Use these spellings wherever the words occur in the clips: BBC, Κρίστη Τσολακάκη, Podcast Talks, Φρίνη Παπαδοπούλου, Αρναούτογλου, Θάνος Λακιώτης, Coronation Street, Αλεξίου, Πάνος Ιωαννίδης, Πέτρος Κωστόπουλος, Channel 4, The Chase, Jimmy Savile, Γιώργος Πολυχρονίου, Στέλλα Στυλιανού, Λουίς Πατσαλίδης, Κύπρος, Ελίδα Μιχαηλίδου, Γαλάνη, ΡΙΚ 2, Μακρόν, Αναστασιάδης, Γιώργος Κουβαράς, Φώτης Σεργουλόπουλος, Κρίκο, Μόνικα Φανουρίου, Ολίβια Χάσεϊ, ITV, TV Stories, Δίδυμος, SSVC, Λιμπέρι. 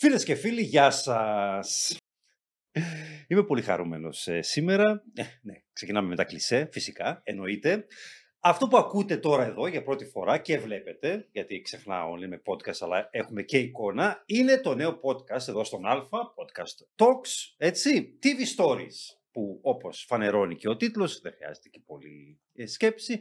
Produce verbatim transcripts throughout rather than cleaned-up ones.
Φίλες και φίλοι, γεια σας. Είμαι πολύ χαρούμενος σήμερα. Ε, ναι, ξεκινάμε με τα κλισέ, φυσικά, εννοείται. Αυτό που ακούτε τώρα εδώ για πρώτη φορά και βλέπετε, γιατί ξεχνάω όλοι με podcast, αλλά έχουμε και εικόνα, είναι το νέο podcast εδώ στον Αλφα, Podcast Talks, έτσι, τι βι Stories, που όπως φανερώνει και ο τίτλος, δεν χρειάζεται και πολύ σκέψη.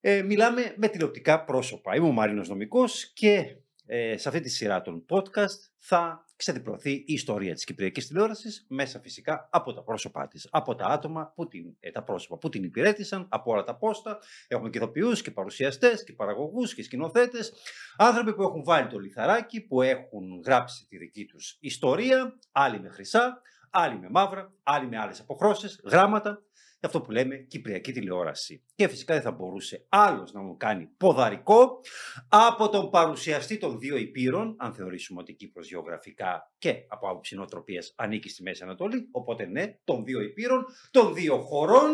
Ε, μιλάμε με τηλεοπτικά πρόσωπα. Είμαι ο Μαρίνος Νομικός και... Ε, σε αυτή τη σειρά των podcast θα ξεδιπλωθεί η ιστορία της κυπριακής τηλεόρασης μέσα φυσικά από τα πρόσωπά της, από τα άτομα, που την, ε, τα πρόσωπα που την υπηρέτησαν, από όλα τα πόστα. Έχουμε και ηθοποιούς και παρουσιαστές και παραγωγούς και σκηνοθέτες, άνθρωποι που έχουν βάλει το λιθαράκι, που έχουν γράψει τη δική τους ιστορία, άλλοι με χρυσά, άλλοι με μαύρα, άλλοι με άλλες αποχρώσεις, γράμματα. Αυτό που λέμε κυπριακή τηλεόραση. Και φυσικά δεν θα μπορούσε άλλος να μου κάνει ποδαρικό από τον παρουσιαστή των δύο υπήρων, αν θεωρήσουμε ότι Κύπρος γεωγραφικά και από άποψη νοοτροπίας ανήκει στη Μέση Ανατολή. Οπότε ναι, των δύο υπήρων, των δύο χωρών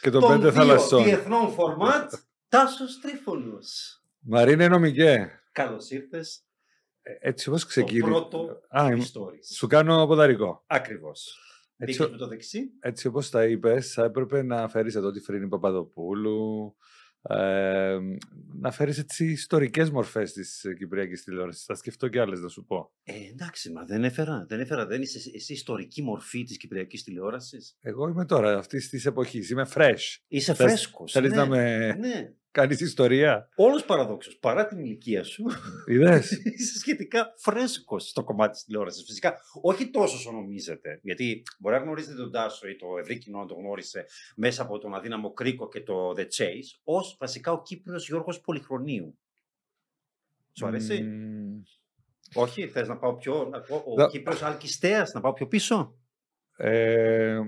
και των, των πέντε θαλασσών. Των δύο διεθνών φορμάτ, Τάσος Τρίφωνος. Μαρίνε Νομικέ. Καλώς ήρθες. Έτσι όπως ξεκίνησε. Πρώτο Α, σου κάνω ποδαρικό. Ακριβώς. Έτσι, ο... το δεξί. Έτσι όπως τα είπες, θα έπρεπε να φέρεις εδώ τη Φρίνη Παπαδοπούλου, ε, να φέρεις έτσι ιστορικές μορφές της κυπριακής τηλεόρασης. Θα σκεφτώ και άλλες να σου πω. Ε, εντάξει, μα δεν έφερα. Δεν έφερα. Δεν είσαι εσύ ιστορική μορφή της κυπριακής τηλεόρασης. Εγώ είμαι τώρα αυτής της εποχής. Είμαι fresh. Είσαι φρέσκος. Θέλεις ναι, να με ναι. κάνεις ιστορία. Όλος παραδόξος, παρά την ηλικία σου, είσαι σχετικά φρέσκος στο κομμάτι της τηλεόρασης. Φυσικά, όχι τόσο όσο νομίζετε. Γιατί μπορεί να γνωρίζετε τον Τάσο ή το ευρύ κοινό να τον γνώρισε μέσα από τον αδύναμο Κρίκο και το The Chase, ως βασικά ο Κύπριος Γιώργος Πολυχρονίου. Σου αρέσει? Mm. Όχι, θες να πάω πιο. Να πω, ο no. Κύπριος Αλκιστέας, να πάω πιο πίσω. Ε,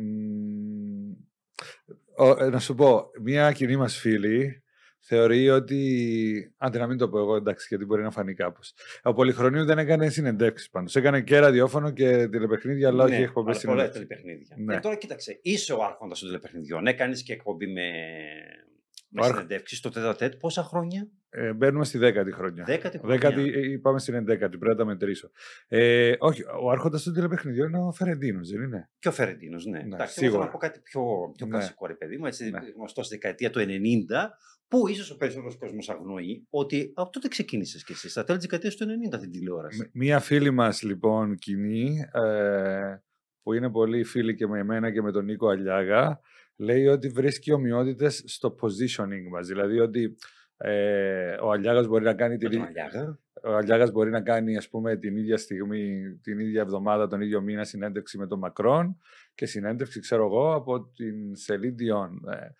να σου πω, μια κοινή μας φίλη. Θεωρεί ότι. Άντε να μην το πω εγώ, εντάξει, γιατί μπορεί να φανεί κάπως. Ο Πολυχρονίου δεν έκανε συνεντεύξεις πάντως. Έκανε και ραδιόφωνο και τηλεπαιχνίδια, αλλά όχι ναι, εκπομπή συνέντευξη. Πολλά τηλεπαιχνίδια. Ναι. Και τώρα κοίταξε, είσαι ο άρχοντας των τηλεπαιχνιδιών. Έκανε και εκπομπή με, με Άρχ... συνεντεύξεις στο τέταρτο. Πόσα χρόνια? Ε, μπαίνουμε στη δέκατη χρονιά. Δέκατη χρονιά. Δέκατη, πάμε στην ενδέκατη, πρέπει να τα μετρήσω. Ε, όχι, ο άρχοντας των τηλεπαιχνιδιών είναι ο Φερεντίνος, δεν είναι? Και ο Φερεντίνος, ναι. ναι Εντάξει, θέλω να πω κάτι πιο, πιο ναι. κλασικό, ρε παιδί μου, έτσι, ναι. γνωστό στη δεκαετία του ενενήντα, που ίσως ο περισσότερος κόσμος αγνοεί ότι από τότε ξεκίνησες κι εσύ, στα τέλη της δεκαετίας του ενενήντα, την τηλεόραση. Μία φίλη μας, λοιπόν, κοινή, ε, που είναι πολύ φίλη και με εμένα και με τον Νίκο Αλιάγα, λέει ότι βρίσκει ομοιότητες στο positioning μας. Δηλαδή ότι. Ε, ο Αλιάγας μπορεί να κάνει την... Αλιάγα. Ο Αλιάγας μπορεί να κάνει, ας πούμε, την ίδια στιγμή, την ίδια εβδομάδα, τον ίδιο μήνα συνέντευξη με τον Μακρόν και συνέντευξη, ξέρω εγώ, από την Σελίντιον. Ε,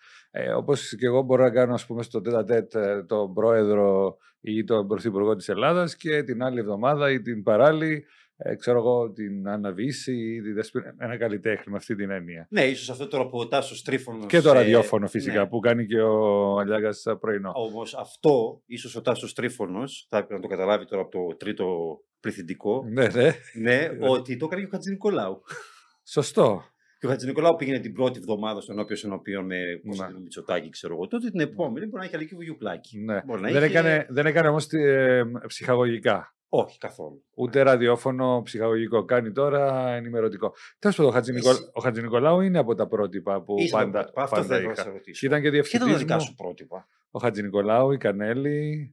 ε, όπως και εγώ μπορώ να κάνω, ας πούμε, στο τέτα-τέτ τον πρόεδρο ή τον πρωθυπουργό της Ελλάδας και την άλλη εβδομάδα ή την παράλληλη, ε, ξέρω εγώ, την Αναβίση ή τη Δεσπή... ένα καλλιτέχνη με αυτή την έννοια. Ναι, ίσως αυτό τώρα που ο Τάσος Τρίφωνος. Και το ραδιόφωνο φυσικά ναι. που κάνει και ο Αλιάγας πρωινό. Όμως αυτό ίσως ο Τάσος Τρίφωνος, θα έπρεπε να το καταλάβει τώρα από το τρίτο πληθυντικό. Ναι, ναι. ναι ότι το έκανε και ο Χατζηνικολάου. Σωστό. Και ο Χατζηνικολάου πήγαινε την πρώτη εβδομάδα στον όποιο ενωπείο με Κωνσταντίνο Μητσοτάκη, ξέρω εγώ. Τότε την επόμενη μπορεί να έχει αλική βουγιουπλάκι. Ναι. Δεν, είχε... δεν έκανε όμως ε, ψυχαγωγικά. Όχι καθόλου. Ούτε ραδιόφωνο ψυχαγωγικό. Κάνει τώρα ενημερωτικό. Τέλος πάντων, ο Χατζηνικολάου είναι από τα πρότυπα που Είσαι πάντα, πρότυπα. πάντα Αυτό είχα. Θα και ήταν και διευθυντής. Ποια ήταν τα δικά σου πρότυπα? Ο Χατζηνικολάου, η Κανέλη.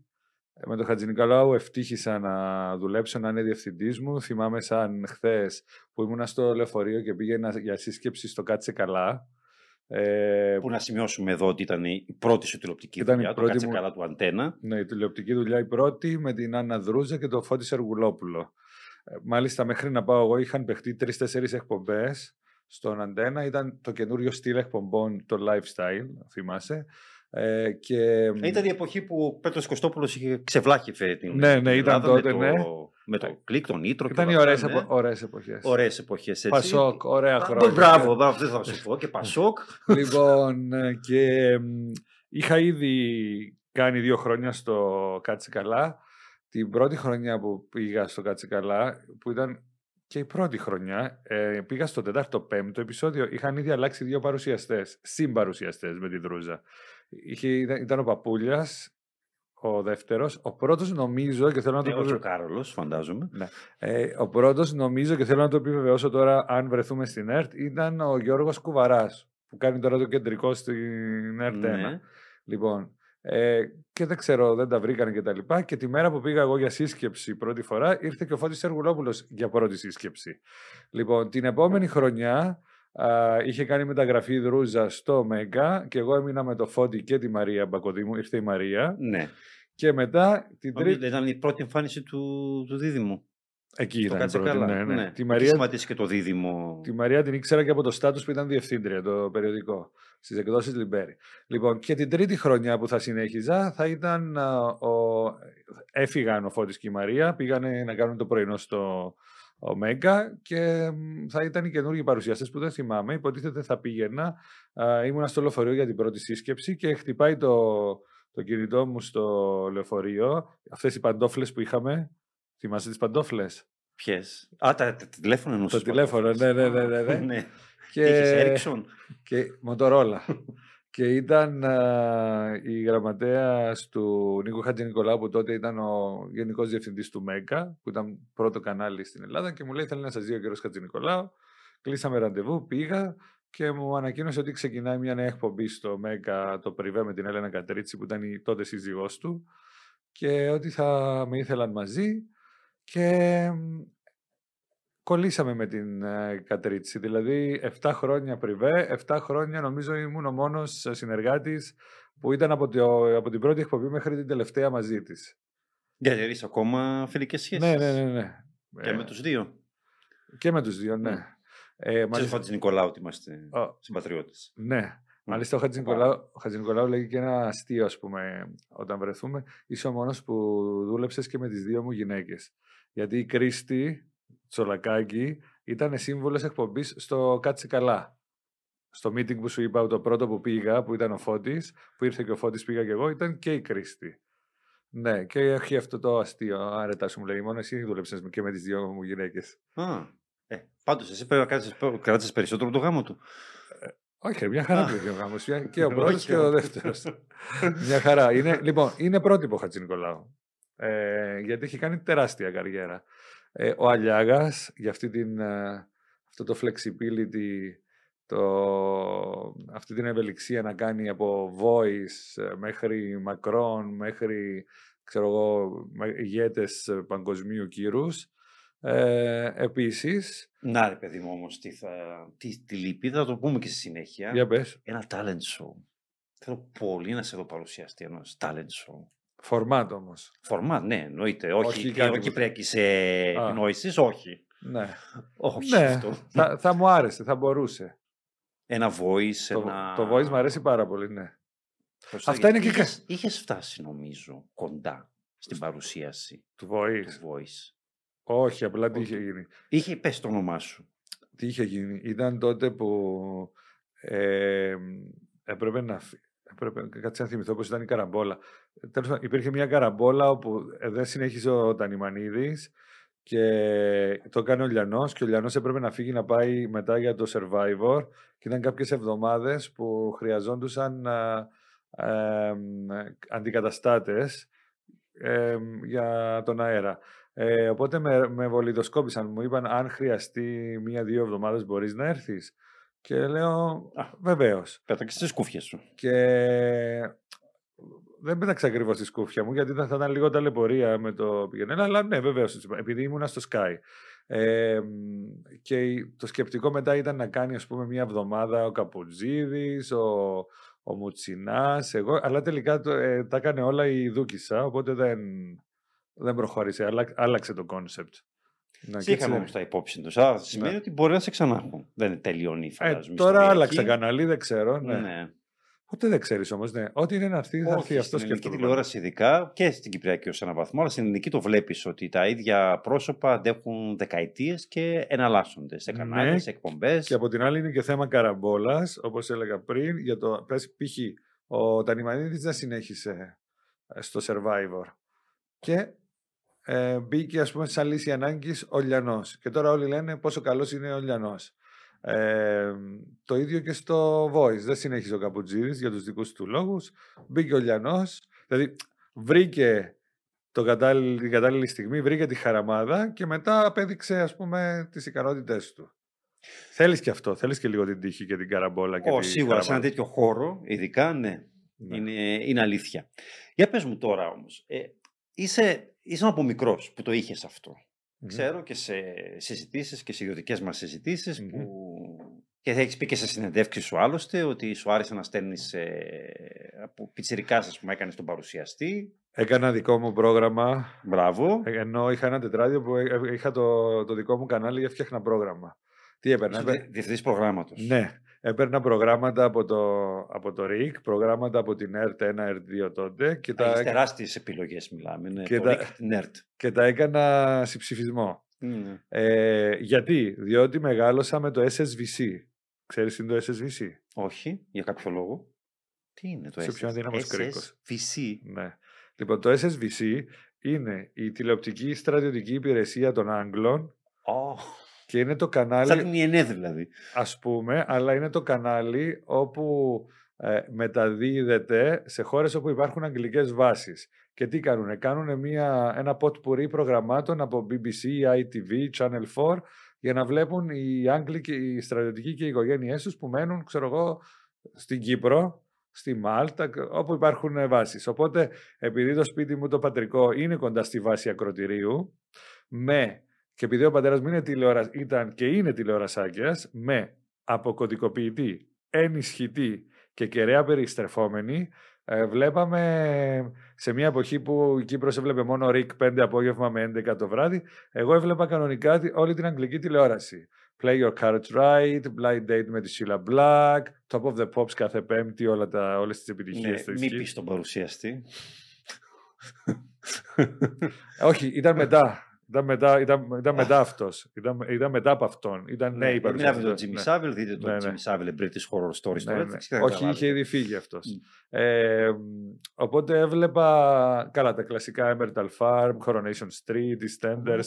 Με τον Χατζηνικολάου ευτύχησα να δουλέψω, να είναι διευθυντής μου. Θυμάμαι σαν χθες που ήμουνα στο λεωφορείο και πήγαινα για σύσκεψη στο Κάτσε Καλά. Ε, που να σημειώσουμε εδώ ότι ήταν η πρώτη σου τηλεοπτική ήταν δουλειά, η πρώτη το Κάτσε μου... Καλά του Αντένα. Ναι, η τηλεοπτική δουλειά η πρώτη με την Άννα Δρούζα και τον Φώτη Σεργουλόπουλο. Ε, μάλιστα μέχρι να πάω εγώ είχαν παιχτεί τρεις-τέσσερις εκπομπές στον Αντένα. Ήταν το καινούριο στυλ εκπομπών, το lifestyle, θυμάσαι. Ε, και... Ήταν η εποχή που ο Πέτρος Κωστόπουλος είχε ξεβλάχευε την ναι, ναι, ήταν Ελλάδα τότε, με το, ναι. με το κλικ, τον Ήτρο. Ήταν οι ωραίες, ναι. ωραίες εποχές. Ωραίες εποχές, έτσι. Πασόκ, ωραία χρόνια. Μπράβο, δεν θα σου πω και Πασόκ. Λοιπόν, και είχα ήδη κάνει δύο χρόνια στο Κάτσε Καλά. Την πρώτη χρονιά που πήγα στο Κάτσε Καλά, που ήταν και η πρώτη χρονιά, ε, πήγα στο τέταρτο-πέμπτο επεισόδιο. Είχαν ήδη αλλάξει δύο παρουσιαστές, συμπαρουσιαστές με τη Δρούζα. Είχε, ήταν, ήταν ο Παπούλιας, ο δεύτερος. Ο πρώτος νομίζω και θέλω να το επιβεβαιώσω. Ναι, ο Κάρολος, φαντάζομαι. Ναι. Ε, ο πρώτος νομίζω και θέλω να το επιβεβαιώσω τώρα, αν βρεθούμε στην ΕΡΤ, ήταν ο Γιώργος Κουβαράς, που κάνει τώρα το κεντρικό στην ΕΡΤ ένα. Ναι. Λοιπόν, ε, και δεν ξέρω, δεν τα βρήκανε και τα λοιπά. Και τη μέρα που πήγα εγώ για σύσκεψη πρώτη φορά, ήρθε και ο Φώτης Σεργουλόπουλος για πρώτη σύσκεψη. Λοιπόν, την επόμενη χρονιά. Uh, είχε κάνει μεταγραφή Δρούζα στο Μέγκα και εγώ έμεινα με το Φώτη και τη Μαρία Μπακοδήμου. Ήρθε η Μαρία. Ναι. Και μετά την τρίτη. Ήταν η πρώτη εμφάνιση του, του Δίδυμου. Εκεί ήταν. Κάτσε Καλά. Ναι, ναι. Ναι. Τη Μαρία σχηματίσει και το Δίδυμο. Τη Μαρία την ήξερα και από το στάτους που ήταν διευθύντρια, το περιοδικό, στις εκδόσεις Λιμπέρι. Λοιπόν, και την τρίτη χρονιά που θα συνέχιζα θα ήταν. Uh, ο... Έφυγαν ο Φώτης και η Μαρία, πήγανε να κάνουν το πρωινό στο. Ο Μέγκα και θα ήταν οι καινούργιοι παρουσιαστές που δεν θυμάμαι. Υποτίθεται θα πήγαινα. Α, ήμουνα στο λεωφορείο για την πρώτη σύσκεψη και χτυπάει το, το κινητό μου στο λεωφορείο. Αυτές οι παντόφλες που είχαμε. Θυμάστε τις παντόφλες? Ποιες? Α, τα, τα τηλέφωνα μου. Το τηλέφωνο, ναι, ναι, ναι. ναι, ναι. ναι. Και Έριξον. Και Μοτορόλα. Και ήταν α, η γραμματέας του Νίκου Χατζηνικολάου, που τότε ήταν ο γενικός διευθυντής του Μέγκα, που ήταν πρώτο κανάλι στην Ελλάδα, και μου λέει: θέλει να σας δει ο κύριος Χατζηνικολάου. Κλείσαμε ραντεβού, πήγα και μου ανακοίνωσε ότι ξεκινάει μια νέα εκπομπή στο Μέγκα, το Πριβέ, με την Έλενα Κατρίτση, που ήταν η τότε σύζυγός του, και ότι θα με ήθελαν μαζί. Και κολλήσαμε με την Κατρίτση, δηλαδή εφτά χρόνια Πριβέ, εφτά χρόνια νομίζω ήμουν ο μόνος συνεργάτης που ήταν από, το, από την πρώτη εκπομπή μέχρι την τελευταία μαζί της. Διατηρείς ακόμα φιλικές σχέσεις? Ναι, ναι, ναι, ναι. Και ε... με τους δύο. Και με τους δύο, ναι. Ξέρεις ο Χατζηνικολάου ότι είμαστε συμπατριώτες. Ναι. Μάλιστα, ο Χατζηνικολάου λέγει και ένα αστείο, ας πούμε, όταν βρεθούμε. Είσαι ο μόνος που δούλεψες και με τις δύο μου γυναίκες. Γιατί η Κρίστη Τσολακάκη ήταν σύμβουλος εκπομπής στο Κάτσε Καλά. Στο meeting που σου είπα, το πρώτο που πήγα, που ήταν ο Φώτης, που ήρθε και ο Φώτης, πήγα και εγώ, ήταν και η Κρίστη. Ναι, και έχει αυτό το αστείο. Άρα, Τάσου μου λέει: μόνο εσύ δούλεψες και με τις δύο μου γυναίκες. Α, ε, πάντως, εσύ πρέπει να κράτησες περισσότερο το γάμο του. Ε, όχι, μια χαρά πήγε ο γάμος. Και ο πρώτος και ο δεύτερος. Μια χαρά. Είναι, λοιπόν, είναι πρότυπο ο Χατζηνικολάου. Ε, γιατί έχει κάνει τεράστια καριέρα. Ε, ο Αλιάγας, για αυτή την, αυτό το flexibility, το, αυτή την ευελιξία να κάνει από voice μέχρι Μακρόν, μέχρι, ξέρω εγώ, ηγέτες παγκοσμίου κύρους. Ε, επίσης... Να ρε παιδί μου όμως, τι, θα, τι, τι λείπει, θα το πούμε και στη συνέχεια. Για πες. Ένα talent show. Θέλω πολύ να σε δω παρουσιαστή ένα talent show. Φορμάτ όμως. Φορμάτ, ναι, εννοείται. Όχι κυπριακής εκνόησης, όχι. Ναι, όχι ναι. Αυτό. Θα, θα μου άρεσε, θα μπορούσε. Ένα voice, το, ένα... Το voice μου αρέσει πάρα πολύ, ναι. Προστά, αυτά είναι είχες, και... Είχες, είχες φτάσει, νομίζω, κοντά στην παρουσίαση. Του voice. Του voice. Όχι, απλά τι είχε γίνει. Είχε, πες το όνομά σου. Τι είχε γίνει. Ήταν τότε που ε, έπρεπε να... Κάτσε να θυμηθώ πως ήταν η καραμπόλα. Τέλος πάντων, υπήρχε μια καραμπόλα όπου δεν συνέχιζε ο Τανιμανίδης και το έκανε ο Λιανός, και ο Λιανός έπρεπε να φύγει να πάει μετά για το Survivor, και ήταν κάποιες εβδομάδες που χρειαζόντουσαν α, α, α, αντικαταστάτες α, για τον αέρα. Ε, οπότε με, με βολιδοσκόπησαν, μου είπαν αν χρειαστεί μία-δύο εβδομάδες μπορείς να έρθεις. Και λέω, βεβαίως. Πέταξε τις σκούφιες σου. Και δεν πέταξα ακριβώς τη σκούφια μου, γιατί θα ήταν λίγο ταλαιπωρία με το πηγαίνω. Αλλά ναι, βεβαίως, επειδή ήμουνα στο Sky. Ε, και το σκεπτικό μετά ήταν να κάνει, ας πούμε, μια εβδομάδα ο Καπουτζίδης, ο, ο Μουτσινάς, εγώ. Αλλά τελικά ε, τα έκανε όλα η Δούκισσα, οπότε δεν, δεν προχώρησε. Αλλά, άλλαξε το κόνσεπτ. Σε είχαμε όμως τα υπόψη τους. Άρα σημαίνει ναι. ότι μπορεί να σε ξανάρχουν. Δεν τελειώνει, φαντάζομαι. Ε, τώρα άλλαξα καναλί, δεν ξέρω. Ναι. Ναι. Ούτε δεν ξέρεις όμως. Ναι. Ό,τι είναι να έρθει, θα έρθει αυτό. Στην ελληνική τηλεόραση, ειδικά και στην κυπριακή ως έναν βαθμό, αλλά στην ελληνική το βλέπεις ότι τα ίδια πρόσωπα αντέχουν δεκαετίες και εναλλάσσονται σε κανάλια, ναι. σε εκπομπές. Και από την άλλη είναι και θέμα καραμπόλας, όπως έλεγα πριν. Για το π.χ. ο Τανιμανίδης δεν συνέχισε στο Survivor. Και. Ε, μπήκε, ας πούμε, σαν λύση ανάγκης ο Λιανός. Και τώρα όλοι λένε πόσο καλός είναι ο Λιανός. Ε, το ίδιο και στο Voice. Δεν συνέχισε ο Καπουτζίδης για τους δικούς του λόγους. Μπήκε ο Λιανός. Δηλαδή, βρήκε τον κατάλληλη, την κατάλληλη στιγμή, βρήκε τη χαραμάδα και μετά απέδειξε, ας πούμε, τις ικανότητές του. Θέλεις και αυτό, θέλεις και λίγο την τύχη και την καραμπόλα και oh, τη σίγουρα, χαραμάδα. Σε ένα τέτοιο χώρο, ειδικά, ναι, ναι. Είναι, είναι αλήθεια. Για πες μου τώρα όμως, ε, είσαι, είσαι από μικρός που το είχες αυτό. Mm-hmm. Ξέρω και σε συζητήσεις και σε ιδιωτικές μας συζητήσεις mm-hmm. που... Και θα έχεις πει και σε συνεντεύξεις σου άλλωστε ότι σου άρεσε να στέλνεις ε, από πιτσιρικάς, ας πούμε, έκανες τον παρουσιαστή. Έκανα δικό μου πρόγραμμα. Μπράβο. Ενώ είχα ένα τετράδιο που είχα το, το δικό μου κανάλι και έφτιαχνα πρόγραμμα. Τι έπαιρνα. Έπαι... Διευθυντής προγράμματος. Ναι. Έπαιρνα προγράμματα από το, από το ΡΙΚ, προγράμματα από την ΕΡΤ ένα, ΕΡΤ δύο τότε. Και τα... τεράστιες επιλογές μιλάμε. Ναι. Και, το τα... ΡΙΚ, την ΕΡΤ. Και τα έκανα σε ψηφισμό. Mm. Ε, γιατί, διότι μεγάλωσα με το ες ες βι σι. Ξέρεις τι είναι το ες ες βι σι? Όχι, για κάποιο λόγο. Τι είναι το ες ες βι σι? Σε πιο αδύναμος κρίκος. ες ες βι σι. Ναι. Λοιπόν, το ες ες βι σι είναι η τηλεοπτική στρατιωτική υπηρεσία των Άγγλων. Oh. Και είναι το κανάλι. Σαν την ι εν ε δηλαδή. Ας πούμε, αλλά είναι το κανάλι όπου ε, μεταδίδεται σε χώρες όπου υπάρχουν αγγλικές βάσεις. Και τι κάνουνε, κάνουνε μια, ένα ποτπουρί προγραμμάτων από μπι μπι σι, άι τι βι, Channel φορ για να βλέπουν οι Άγγλοι και οι στρατιωτικοί και οι οικογένειές τους που μένουν, ξέρω εγώ, στην Κύπρο, στη Μάλτα, όπου υπάρχουν βάσεις. Οπότε, επειδή το σπίτι μου το πατρικό είναι κοντά στη βάση ακροτηρίου, με, και επειδή ο πατέρας μου είναι τηλεορα, ήταν και είναι τηλεορασάκιας, με αποκωδικοποιητή, ενισχυτή και κεραία περιστρεφόμενη, Ε, βλέπαμε σε μια εποχή που η Κύπρος έβλεπε μόνο ΡΙΚ πέντε απόγευμα με έντεκα το βράδυ. Εγώ έβλεπα κανονικά όλη την αγγλική τηλεόραση. Play Your Cards Right, Blind Date με τη Sheila Black, Top of the Pops κάθε Πέμπτη, όλα τα, όλες τις επιτυχίες. Ναι, μη πεις τον παρουσιαστή. Όχι, ήταν μετά. Ήταν μετά, ήταν, ήταν μετά αυτός. Ήταν, ήταν μετά από αυτόν. Ήταν ναι, ναι, η παρουσίαση. Μιλάμε για τον Jimmy Savile, δείτε τον Jimmy Savile, British Horror Stories. Ναι, ναι. Ναι. Όχι, είχε ήδη φύγει αυτός. Mm. Ε, οπότε έβλεπα καλά τα κλασικά Emerald Farm, Coronation Street, EastEnders,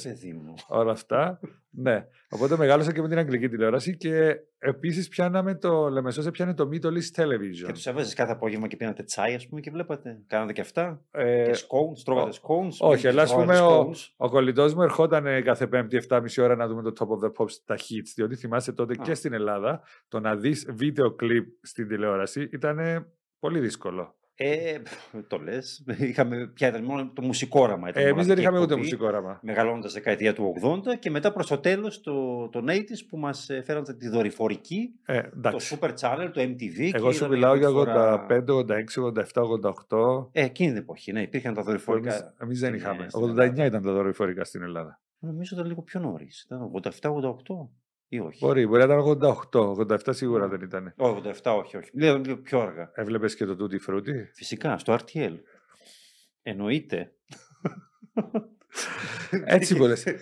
όλα αυτά. Ναι. Οπότε μεγάλωσα και με την αγγλική τηλεόραση και επίσης πιάναμε το Λεμεσός, έπιανε το Middle East Television. Και τους έβαζες κάθε απόγευμα και πίνατε τσάι, ας πούμε, και βλέπατε. Κάνατε και αυτά. Ε, και σκόουνς, τρώγατε σκόουνς. Όχι, αλλά ας πούμε ο, ο κολλητός μου ερχόταν κάθε Πέμπτη εφτάμιση ώρα να δούμε το Top of the Pops, τα hits. Διότι θυμάσαι τότε ah. και στην Ελλάδα το να δεις βίντεο κλιπ στην τηλεόραση ήταν πολύ δύσκολο. Ε, το λες. Είχαμε, πια ήταν μόνο το μουσικόραμα. Ε, εμείς δεν είχαμε ούτε μουσικόραμα. Μεγαλώνοντας δεκαετία του ογδόντα και μετά προς το τέλος το, το ογδόντα που μας φέραν τη δορυφορική, ε, το Super Channel, το εμ τι βι. Εγώ σου μιλάω για φορά... ογδόντα πέντε, ογδόντα έξι, ογδόντα εφτά, ογδόντα οκτώ. Ε, εκείνη την εποχή, ναι, υπήρχαν τα δορυφορικά. Εμείς δεν είχαμε. ογδόντα εννιά ήταν τα δορυφορικά στην Ελλάδα. Νομίζω ήταν λίγο πιο νωρίς. Ήταν ογδόντα εφτά, ογδόντα οκτώ. Ή όχι. Μπορεί, μπορεί να ήταν ογδόντα οκτώ, ογδόντα εφτά σίγουρα δεν ήταν. ογδόντα εφτά, όχι, όχι. Λέω λίγο πιο αργά. Έβλεπες και το Tutti Frutti? Φυσικά, στο αρ τι ελ. Εννοείται. Έτσι πολλές. Δεν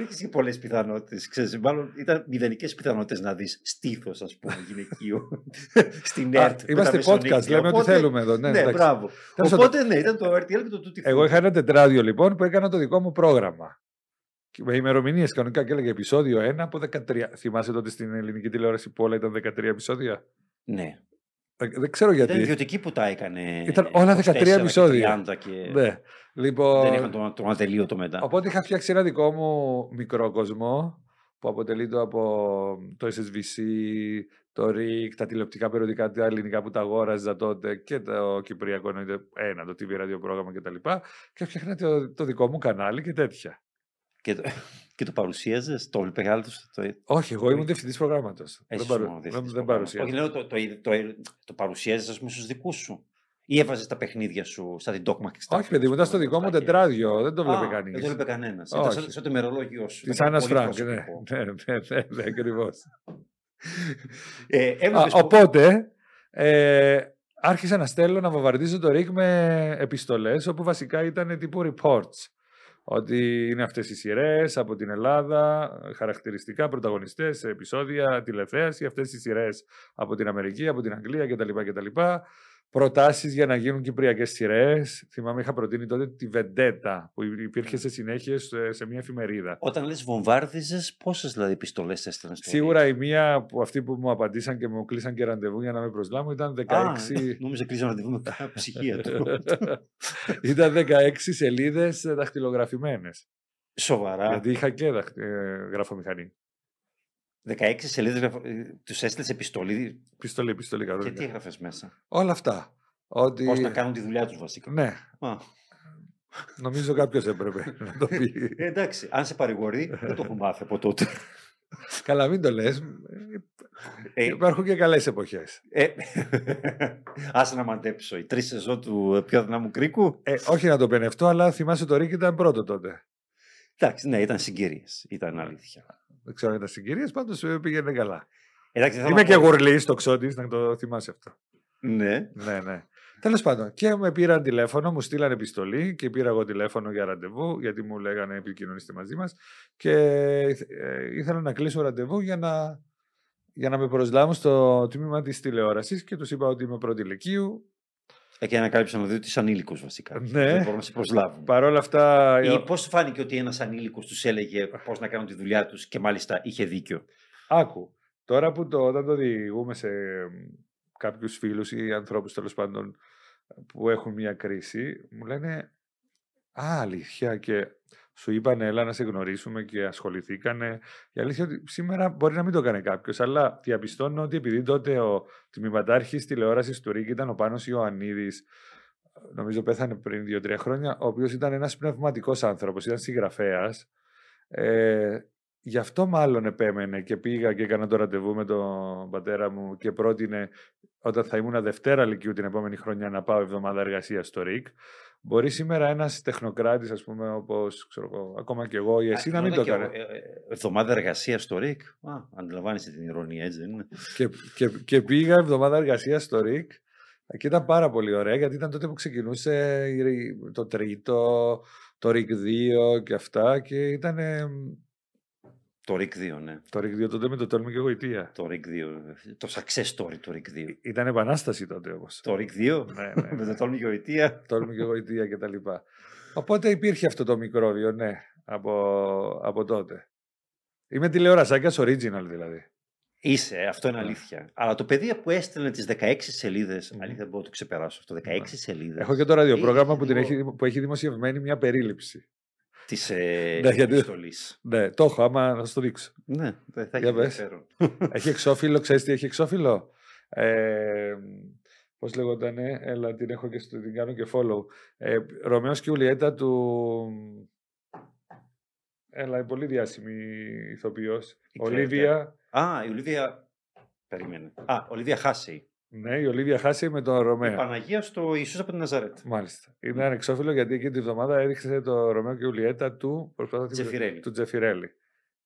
έχεις και πολλές πιθανότητες. Ξέρεις, μάλλον ήταν μηδενικές πιθανότητες να δεις στήθος, ας πούμε, γυναικείο. Στην ΕΡΤ. Είμαστε podcast, λέμε οπότε, ό,τι θέλουμε εδώ. Ναι, ναι, μπράβο. Οπότε, ναι, ήταν το αρ τι ελ και το Tutti Frutti. Εγώ είχα ένα τετράδιο λοιπόν που έκανα το δικό μου πρόγραμμα. Με ημερομηνίες κανονικά και έλεγε επεισόδιο ένα από δεκατρία. Θυμάσαι τότε στην ελληνική τηλεόραση που όλα ήταν δεκατρία επεισόδια? Ναι. Δεν ξέρω γιατί. Ήταν ιδιωτική που τα έκανε. Ήταν όλα δεκατρία επεισόδια. Και... Ναι. Λοιπόν... Δεν είχαν τον, τον ατελείωτο μετά. Οπότε είχα φτιάξει ένα δικό μου μικρό κόσμο που αποτελείται από το ες ες βι σι, το ΡΙΚ, τα τηλεοπτικά περιοδικά, τα ελληνικά που τα αγόραζα τότε και το κυπριακό, εννοείται ένα, το τι βι ραδιοπρόγραμμα κτλ. Και, και φτιάχνα το, το δικό μου κανάλι και τέτοια. Και το, και το παρουσίαζες, το μεγάλο του. Το... Όχι, εγώ ήμουν διευθυντής προγράμματος. Δεν, παρου... δεν παρουσίαζα. Όχι, λέω το, το, το, το παρουσίαζες, ας πούμε, στους δικούς σου. Ή έβαζες τα παιχνίδια σου στα διντόκμα και στα. Όχι, παιδί μου, ήταν στο δικό μου τετράδιο. Δεν το βλέπει κανείς. Δεν το βλέπει κανένας. Ήταν σαν, σαν το ημερολόγιο σου. Της Άννας Φρανκ, ναι. Ναι, ναι, ναι, ναι, ακριβώς. ε, οπότε. Ε, άρχισα να στέλνω να βομβαρδίζω το ΡΙΚ με επιστολές, όπου βασικά ήταν τύπου reports. Ότι είναι αυτές οι σειρές από την Ελλάδα, χαρακτηριστικά, πρωταγωνιστές, επεισόδια, τηλεθέαση, αυτές οι σειρές από την Αμερική, από την Αγγλία κτλ. προτάσεις για να γίνουν κυπριακές σειρές. Θυμάμαι, είχα προτείνει τότε τη Βεντέτα που υπήρχε σε συνέχεια σε μια εφημερίδα. Όταν λες βομβάρδιζες, πόσες δηλαδή επιστολές έστελνες? Σίγουρα η μία που αυτοί που μου απαντήσαν και μου κλείσαν και ραντεβού για να με προσλάβουν ήταν δεκαέξι. Α, νόμιζα κλείσαν ραντεβού με τα ψυχία του. Ήταν δεκαέξι σελίδες δαχτυλογραφημένες. Σοβαρά? Γιατί είχα και δαχ... ε, γραφομηχανή. δεκαέξι σελίδες, τους έστειλες επιστολή. Επιστολή, επιστολή. Και τι έγραφες μέσα? Όλα αυτά. Ότι... Πώς να κάνουν τη δουλειά τους βασικά. Ναι. Α. Νομίζω κάποιος έπρεπε να το πει. Ε, εντάξει, αν σε παρηγορεί, δεν το έχω μάθει από τότε. Καλά, μην το λες. Ε, Υπάρχουν και καλές εποχές. Ε, άσε να μαντέψω. Οι τρεις σεζόν του πιο δυνάμου Κρίκου. Ε, όχι να το πενευτώ, αλλά θυμάσαι το ΡΙΚ ήταν πρώτο τότε. Εντάξει, ναι, ήταν συγκυρίες. Ήταν αλήθεια. Δεν ξέρω για τα συγκυρίες, πάντως πήγαινε καλά. Εντάξει, είμαι και γουρλής το ξώτης, να το θυμάσαι αυτό. Ναι. Ναι, ναι. Τέλος πάντων, και με πήραν τηλέφωνο, μου στείλαν επιστολή και πήρα εγώ τηλέφωνο για ραντεβού, γιατί μου λέγανε επικοινωνήστε μαζί μας. Και ήθελα να κλείσω ραντεβού για να, για να με προσλάβουν στο τμήμα της τηλεόρασης και τους είπα ότι είμαι πρώτη ηλικίου. Και ανακάλυψαν ότι είσαι ανήλικος βασικά. Ναι. Δεν μπορούν να σε προσλάβουν. Παρ' όλα αυτά. Ή πώς φάνηκε ότι ένας ανήλικος τους έλεγε πώς να κάνουν τη δουλειά τους και μάλιστα είχε δίκιο? Άκου. Τώρα που το, όταν το διηγούμε σε κάποιους φίλους ή ανθρώπους τέλος πάντων που έχουν μια κρίση, μου λένε α, αλήθεια. Και σου είπαν έλα να σε γνωρίσουμε και ασχοληθήκανε. Η αλήθεια ότι σήμερα μπορεί να μην το κάνει κάποιος, αλλά διαπιστώνω ότι επειδή τότε ο τμήματάρχης τηλεόρασης του ΡΙΚ ήταν ο Πάνος Ιωαννίδης, νομίζω πέθανε πριν δύο τρία χρόνια, ο οποίος ήταν ένας πνευματικός άνθρωπος, ήταν συγγραφέας. Ε, γι' αυτό μάλλον επέμενε και πήγα και έκανα το ραντεβού με τον πατέρα μου και πρότεινε όταν θα ήμουν Δευτέρα Λυκείου την επόμενη χρονιά να πάω εβδομάδα εργασίας στο ΡΙΚ. Μπορεί σήμερα ένας τεχνοκράτης, ας πούμε, όπως ξέρω, ακόμα και εγώ ή εσύ α, να μην το κάνει. Ε, ε, εβδομάδα εργασίας στο ΡΙΚ. Α, αντιλαμβάνεσαι την ειρωνία, έτσι δεν είναι? Και, και, και πήγα εβδομάδα εργασίας στο ΡΙΚ και ήταν πάρα πολύ ωραία γιατί ήταν τότε που ξεκινούσε το τρίτο, το ΡΙΚ δύο και αυτά και ήταν. Το ΡΙΚ δύο, ναι. Το ΡΙΚ δύο τότε με το τόλμη και γοητεία. Το ΡΙΚ δύο. Το success story του ΡΙΚ δύο. Ήταν επανάσταση τότε όμως. Το ΡΙΚ δύο ναι, ναι, με το τόλμη και γοητεία. Τόλμη και γοητεία και τα λοιπά. Οπότε υπήρχε αυτό το μικρόβιο, ναι, από, από τότε. Είμαι τηλεορασάκιας original δηλαδή. Είσαι, αυτό είναι αλήθεια. Mm. Αλλά το παιδί που έστελνε τις δεκαέξι σελίδες. Mm. Αλήθεια, δεν μπορώ να το ξεπεράσω αυτό. δεκαέξι mm. σελίδες. Έχω και το ραδιοπρόγραμμα που, έχει, που έχει δημοσιευμένη μια περίληψη. Τη ε... ναι, επιστολή. Ναι, το έχω, άμα να σου το δείξω. Ναι, θα έχει ενδιαφέρον. Έχει εξώφυλλο, ξέρεις τι έχει εξώφυλλο. Ε, πώς λεγότανε, έλα την έχω και στο, την κάνω και follow. Ε, Ρωμαίος και Ιουλιέτα του. Έλα, πολύ διάσημη ηθοποιός. Ολίβια. Α, η Ολίβια. Περίμενε. Α, Ολίβια Χάσεϊ. Ναι, η Ολίβια Χάση με τον Ρωμαίο. Η Παναγία στο Ιησούς από την Ναζαρέτ. Μάλιστα. Είναι ανεξόφυλλο γιατί εκείνη τη βδομάδα έδειξε το Ρωμαίο και Ιουλιέτα του, Τζεφιρέλη. του Τζεφιρέλη.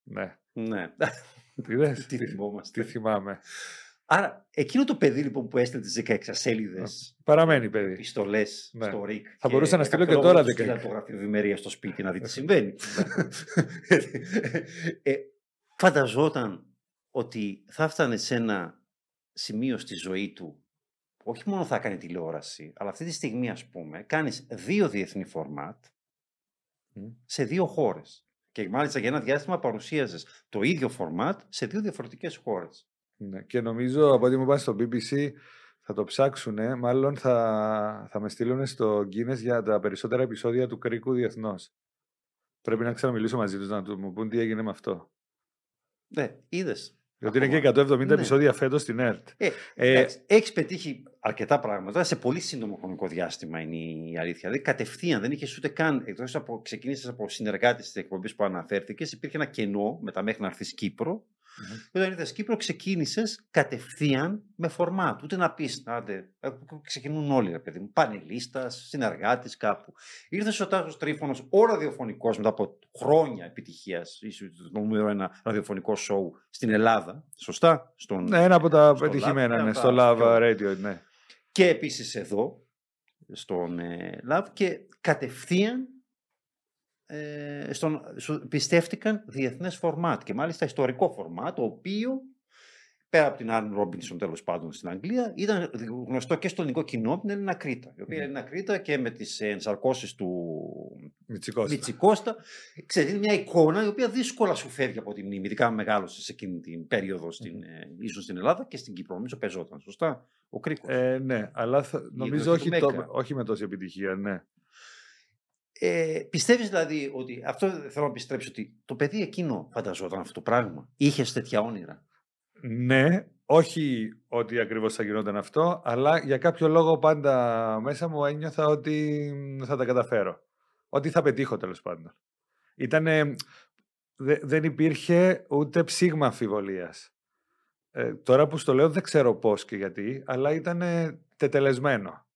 Ναι. Ναι. Τι δες, τι, θυμόμαστε. τι θυμάμαι. Άρα, εκείνο το παιδί λοιπόν που έστειλε τις δεκαέξι σελίδες. Παραμένει παιδί. Επιστολές ναι. στο ΡΙΚ. Θα μπορούσα να στείλω και τώρα δεκαέξι. Να το γραφείο ευημερία στο σπίτι να δει τι συμβαίνει. ε, φανταζόταν ότι θα φτάνε σε ένα σημείο στη ζωή του, όχι μόνο θα κάνει τηλεόραση, αλλά αυτή τη στιγμή ας πούμε, κάνεις δύο διεθνή φορμάτ mm. σε δύο χώρες. Και μάλιστα για ένα διάστημα παρουσίαζες το ίδιο φορμάτ σε δύο διαφορετικές χώρες. Ναι. Και νομίζω από ό,τι μου πάει στο μπι μπι σι θα το ψάξουνε, μάλλον θα, θα με στείλουνε στο Guinness για τα περισσότερα επεισόδια του Κρίκου διεθνώς. Πρέπει να ξαναμιλήσω μαζί τους, να του, μου πούν τι έγινε με αυτό. Ναι, είδες. Γιατί είναι και εκατόν εβδομήντα ναι. επεισόδια φέτος στην ΕΡΤ. Ε, ε, έχεις πετύχει αρκετά πράγματα σε πολύ σύντομο χρονικό διάστημα, είναι η αλήθεια. Δηλαδή, κατευθείαν δεν είχες ούτε καν. Εκτός από ξεκίνησες από συνεργάτες της εκπομπής που αναφέρθηκες, υπήρχε ένα κενό μετά μέχρι να έρθεις Κύπρο. Mm-hmm. Και όταν ήρθες Κύπρο, ξεκίνησες κατευθείαν με φορμάτ. Ούτε να πεις, άντε, ξεκινούν όλοι, ρε παιδί μου. Πανελίστας, συνεργάτης κάπου. Ήρθες ο Τάσος Τρίφωνος, ο ραδιοφωνικός, μετά από χρόνια επιτυχίας, ίσως το νούμερο ένα ραδιοφωνικό σοου στην Ελλάδα. Σωστά. Στον, ναι, ένα από τα πετυχημένα, ναι, στο Love Radio, ναι. Και επίσης εδώ, στον ε, Love, και κατευθείαν. Ε, στον, πιστεύτηκαν διεθνές φορμάτ και μάλιστα ιστορικό φορμάτ, το οποίο πέρα από την Άρν Ρόμπινσον τέλος πάντων στην Αγγλία, ήταν γνωστό και στο ελληνικό κοινό την Έλληνα Κρήτα. Η οποία Έλληνα Κρήτα και με τις ενσαρκώσεις του Μητσικώστα. Μητσικώστα, ξέρετε, μια εικόνα η οποία δύσκολα σου φεύγει από τη μνήμη, ειδικά μεγάλωσε σε εκείνη την περίοδο, στην, mm-hmm. ίσως στην Ελλάδα και στην Κύπρο. Νομίζω παίζονταν, σωστά, ο Κρίκος. Ε, ναι, αλλά θα, νομίζω όχι, το, όχι με τόση επιτυχία, ναι. Ε, πιστεύεις δηλαδή ότι, αυτό θέλω να πιστέψω, ότι το παιδί εκείνο φανταζόταν αυτό το πράγμα, είχες τέτοια όνειρα? Ναι, όχι ότι ακριβώς θα γινόταν αυτό, αλλά για κάποιο λόγο πάντα μέσα μου ένιωθα ότι θα τα καταφέρω. Ότι θα πετύχω τέλος πάντων. Ήτανε, δε, δεν υπήρχε ούτε ψήγμα αμφιβολίας. Ε, τώρα που στο λέω δεν ξέρω πώς και γιατί, αλλά ήτανε τετελεσμένο.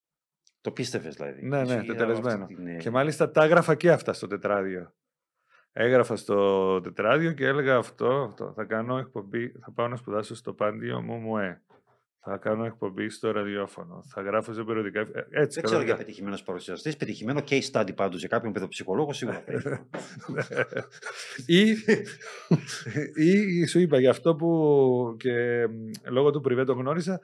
Το πίστευες δηλαδή? Ναι, ναι, τετελεσμένο. Την... Και μάλιστα τα έγραφα και αυτά στο τετράδιο. Έγραφα στο τετράδιο και έλεγα αυτό, αυτό. Θα κάνω εκπομπή, θα πάω να σπουδάσω στο Πάντιο ΜΟΜΟΕ. Θα κάνω εκπομπή στο ραδιόφωνο. Θα γράφω σε περιοδικά. Έτσι, δεν ξέρω κανονικά. Για πετυχημένος παρουσιαστής. Πετυχημένο case study πάντως για κάποιον παιδοψυχολόγο σίγουρα. ή, ή σου είπα για αυτό που και λόγω του πριβέ το γνώρισα,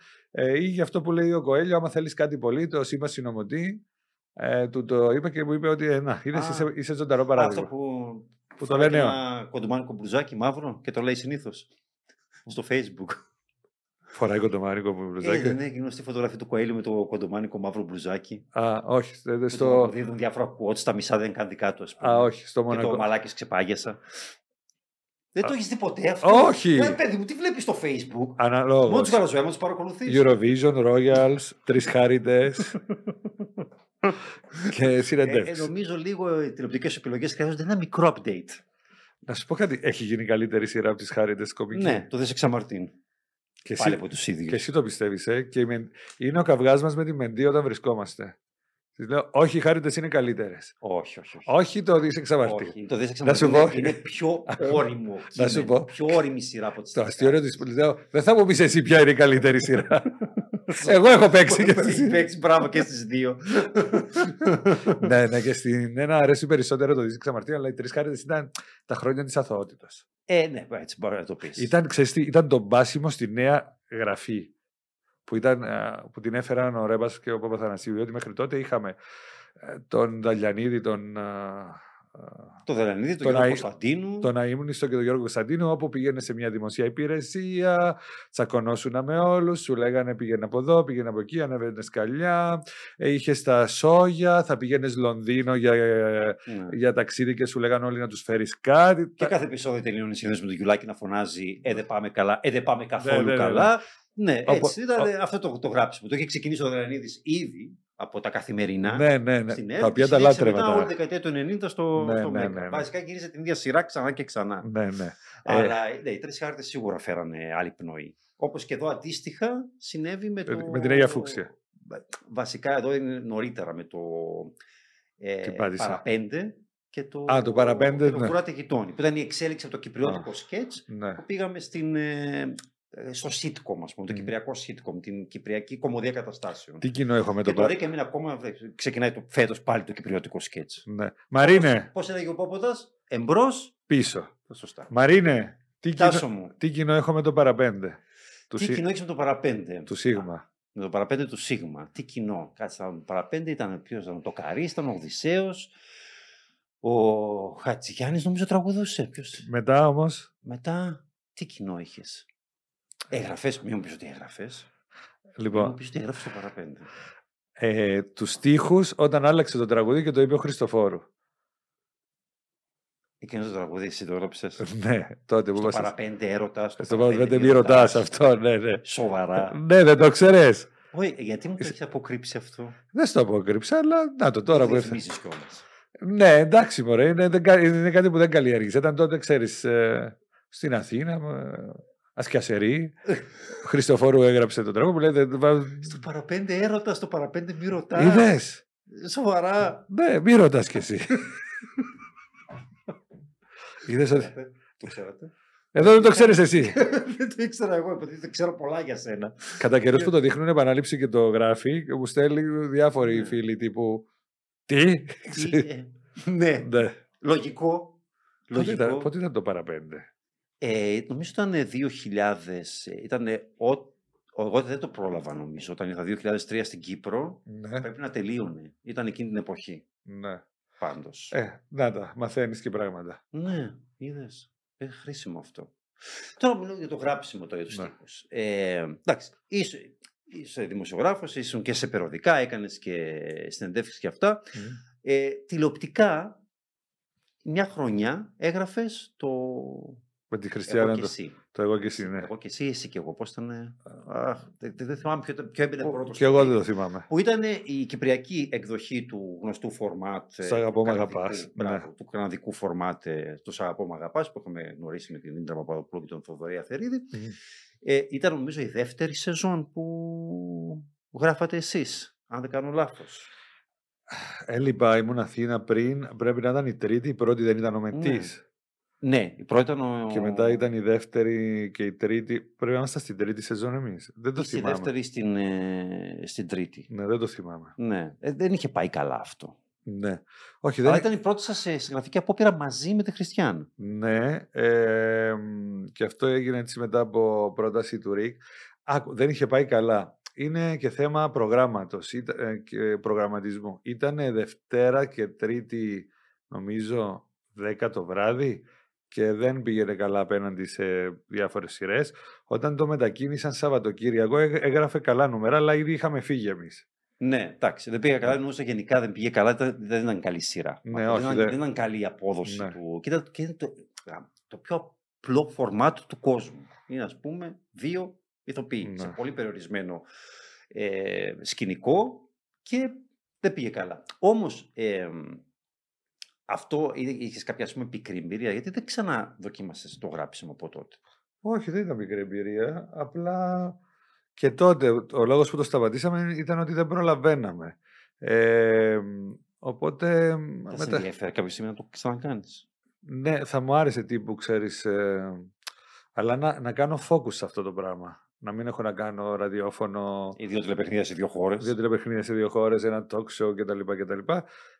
ή για αυτό που λέει ο Κοέλιο, άμα θέλεις κάτι πολύ, το σήμα συνωμοτή. Ε, του το είπα και μου είπε ότι ε, να, είδες, είσαι, είσαι ζωντανό παράδειγμα. Αυτό που, που το λένε. Ένα κοντομάνικο μπλουζάκι μαύρο και το λέει συνήθως στο Facebook. Φοράει κοντομάνικο μπλουζάκι. Δεν είναι γνωστή φωτογραφία του Κοέλιου με το κοντομάνικο μαύρο μπλουζάκι? Α, όχι. Δε, στο... Δίνουν διάφορα quotes, τα μισά δεν κάνει δικά του. Α, όχι. Στο Μονακό. Και το μαλάκι ξεπάγιασα. Δεν το έχεις δει ποτέ αυτό? Όχι. Ναι, παιδί μου, τι βλέπεις στο Facebook? Αναλόγως. Μόνο τους καλοζωέμους τους παρακολουθείς. Eurovision, Royals, τρεις χάριτες. Και συνεντεύξεις. Ε, ε, νομίζω λίγο οι τηλεοπτικές επιλογές χρειάζονται ένα μικρό update. Να σου πω κάτι. Έχει γίνει καλύτερη σειρά από τις χάριτες κομική? Ναι, το δες εξαμαρτήν. Και πάλι από τους ίδιους. Και εσύ το πιστεύεις, ε. Και είναι ο καυγάς μας με τη Μεντή όταν βρισκόμαστε. Τη λέω, όχι, οι χάριτες είναι καλύτερες. Όχι, όχι, όχι. Όχι, το δεις εξαμαρτήν. Το δεις εξαμαρτήν. Είναι, είναι πιο όριμο. Να σου πω. Πιο όριμη σειρά από τις χάριτες. Το αστείο της λέω, δεν θα μου πεις εσύ ποια είναι η καλύτερη σειρά. Εγώ έχω παίξει και στις δύο. Μπράβο, και στις δύο. Ναι, ναι, και στην ένα αρέσει περισσότερο το δίσκο ξαμαρτύρια, αλλά οι τρεις χάριτες ήταν τα χρόνια της αθωότητας. Ε, ναι, έτσι μπορεί να το πεις. Ήταν, ξέρεις τι, ήταν το μπάσιμο στη νέα γραφή που, ήταν, που την έφεραν ο Ρέμπας και ο Παπαθανασίου, διότι μέχρι τότε είχαμε τον Δαλιανίδη, τον... Το Δελανίδη, τον Γιώργο Κωνσταντίνου. Τον Αείμνηστο και τον Γιώργο Κωνσταντίνου, όπου πήγαινε σε μια δημοσία υπηρεσία, τσακωνόσουν με όλους, σου λέγανε πήγαινε από εδώ, πήγαινε από εκεί, ανέβαινε σκαλιά, είχε τα σόγια, θα πήγαινε Λονδίνο για, ναι. για ταξίδι και σου λέγανε όλοι να τους φέρεις κάτι. Και κάθε επεισόδιο τελειώνει συνήθως με τον Γιουλάκη να φωνάζει «Ε, δεν πάμε καλά, ε, δεν πάμε καθόλου ναι, καλά». Ναι, ναι, ναι. ναι έτσι ήταν ο... αυτό το, το γράψιμο. Το είχε ξεκινήσει ο Δελανίδης ήδη. Από τα καθημερινά. Ναι, ναι, ναι. Στην ΕΡΤ, τα οποία τα λάτρευα. Μετά όλη τη δεκαετία του ενενήντα στο, ναι, στο ναι, Μέγκα. Ναι, ναι. Βασικά γύρισε την ίδια σειρά ξανά και ξανά. Ναι, ναι. Αλλά ε... ναι, οι τρεις χάρτες σίγουρα φέρανε άλλη πνοή. Όπως και εδώ αντίστοιχα συνέβη με, το... με την Αγία Φούξια. Βασικά εδώ είναι νωρίτερα με το ε, Παραπέντε. Και το, Α, το παραπέντε. Το ναι. Κουράτε γειτόνι. Που ήταν η εξέλιξη από το κυπριώτικο oh. σκέτς ναι. που πήγαμε στην. Ε, στο sitcom, ας πούμε, mm. το κυπριακό sitcom, την κυπριακή κομμωδία καταστάσεων. Τι κοινό έχω με το παρελθόν. Και τώρα και ακόμα ξεκινάει το φέτος πάλι το κυπριωτικό σκέτς. Ναι. Μαρίνε. Πώς έλεγε ο Πόποτας, εμπρός. Πίσω. Σωστά. Μαρίνε, τι, κοινο... τι κοινό έχω με το παραπέντε. Του τι σι... κοινό έχεις με το παραπέντε. Του Σίγμα. Με το παραπέντε του Σίγμα. Τι κοινό. Κάτσε να παραπέντε ήταν ποιος ήταν, το Καρύς, ήταν ο Οδυσσέος. Ο Χατζηγιάννης νομίζω τραγουδούσε. Ποιος... Μετά όμως. Μετά τι κοινό είχες? Εγγραφές, μην μου πεις ότι εγγραφές. Λοιπόν, μην μου πεις ότι εγγραφές στο παραπέντε. Ε, τους στίχους όταν άλλαξε το τραγούδι και το είπε ο Χριστοφόρου. Εκείνο το τραγούδι, εσύ το έγραψες. Ναι, τότε που είμαστε. Στο παραπέντε έρωτα. Στο παραπέντε μη ρωτάς αυτό, ναι, ναι. Σοβαρά. Ναι, δεν το ξέρεις. Όχι, γιατί μου το έχεις αποκρύψει αυτό? Δεν στο αποκρύψα, αλλά να το τώρα που έφτασε. Ναι, εντάξει, μωρέ, είναι κάτι που δεν καλλιέργησε. Ήταν τότε, ξέρεις, στην Αθήνα. Ασκιασερή. Χριστοφόρου έγραψε τον τρόπο που λέει. Στο παραπέντε έρωτα, στο παραπέντε μη ρωτάς. Είδες. Σοβαρά. Ναι, μη ρωτάς κι εσύ. Είδες ότι. Το ξέρατε. Εδώ δεν το ξέρεις εσύ. Δεν το ήξερα εγώ, επειδή δεν ξέρω πολλά για σένα. Κατά καιρούς που το δείχνουν επανάληψη και το γράφει, μου στέλνει διάφοροι φίλοι τύπου. Τι. Ναι. Λογικό. Πότε ήταν το παραπέντε? Ε, νομίζω ήταν δύο χιλιάδες, ήταν εγώ δεν το πρόλαβα νομίζω, όταν ήρθα δύο χιλιάδες τρία στην Κύπρο, ναι. Πρέπει να τελείωνε, ήταν εκείνη την εποχή, ναι. Πάντως. Ε, να τα, μαθαίνεις και πράγματα. Ναι, είδες, ε, χρήσιμο αυτό. Τώρα μιλάω για το γράψιμο τώρα για τους ναι. τύπους. Ε, εντάξει, είσαι, είσαι δημοσιογράφος, ήσουν και σε περιοδικά, έκανες και συνεντεύξεις και αυτά. Mm. Ε, τηλεοπτικά, μια χρονιά έγραφες το... Με τη Χριστιανά, το, το εγώ και εσύ, ναι. Εγώ και εσύ, εσύ και εγώ, πώς ήταν. Αχ, δεν, δεν θυμάμαι ποιο, ποιο έμπαινε πρώτο. Και εγώ δεν το θυμάμαι. Που ήταν η κυπριακή εκδοχή του γνωστού φορμάτ. Σ' αγαπώ μ' αγαπάς. Μπράβο, ναι. Του καναδικού φορμάτ, το Σ' αγαπώ μ' αγαπάς, που είχαμε γνωρίσει με την Έλενα Παπαδοπούλου και τον Θοδωρή Αθερίδη. Mm. Ε, ήταν νομίζω η δεύτερη σεζόν που γράφατε εσείς, αν δεν κάνω λάθος. Έλειπα, ήμουν Αθήνα πριν, πρέπει να ήταν η τρίτη, η πρώτη δεν ήταν ο Μεντής. Mm. Ναι, η πρώτη ήταν ο... Και μετά ήταν η δεύτερη και η τρίτη. Πρέπει να είμαστε στην τρίτη σεζόν εμείς. Δεν το Είσαι θυμάμαι. Στη δεύτερη στην, ε, στην τρίτη. Ναι, δεν το θυμάμαι. Ναι, ε, δεν είχε πάει καλά αυτό. Ναι. Όχι, δεν... Αλλά ήταν η πρώτη σας συγγραφική απόπειρα μαζί με τη Χριστιαν. Ναι, ε, και αυτό έγινε έτσι μετά από πρόταση του ΡΙΚ. Δεν είχε πάει καλά. Είναι και θέμα προγράμματος ήταν, και προγραμματισμού. Ήτανε Δευτέρα και Τρίτη, νομίζω, δέκα το βράδυ. Και δεν πήγαινε καλά απέναντι σε διάφορες σειρές. Όταν το μετακίνησαν Σαββατοκύριακο, έγραφε καλά νούμερα, αλλά ήδη είχαμε φύγει εμείς. Ναι, εντάξει, δεν πήγε καλά. Νομίζω γενικά δεν πήγε καλά, δεν ήταν καλή σειρά. Ναι, όχι, δεν, δεν... δεν ήταν καλή η απόδοση ναι. του. Κοίτα, και είναι το, το πιο απλό φορμάτ του κόσμου. Είναι, ας πούμε, δύο ηθοποιοί ναι. σε πολύ περιορισμένο ε, σκηνικό και δεν πήγε καλά. Όμως. Ε, Αυτό είχε κάποια, ας πούμε, πικρή εμπειρία, γιατί δεν ξαναδοκίμασες το γράψιμο από τότε. Όχι, δεν ήταν πικρή εμπειρία. Απλά και τότε ο λόγος που το σταματήσαμε ήταν ότι δεν προλαβαίναμε. Ε, οπότε. Θα σε μετά... ενδιαφέρει κάποια στιγμή να το ξανακάνεις. Ναι, θα μου άρεσε τύπου, ξέρεις. Ε, αλλά να, να κάνω focus σε αυτό το πράγμα. Να μην έχω να κάνω ραδιόφωνο. Ή δύο τηλεπαιχνίδια σε δύο χώρες. Δύο τηλεπαιχνίδια σε δύο χώρες, ένα talk show κτλ. Και,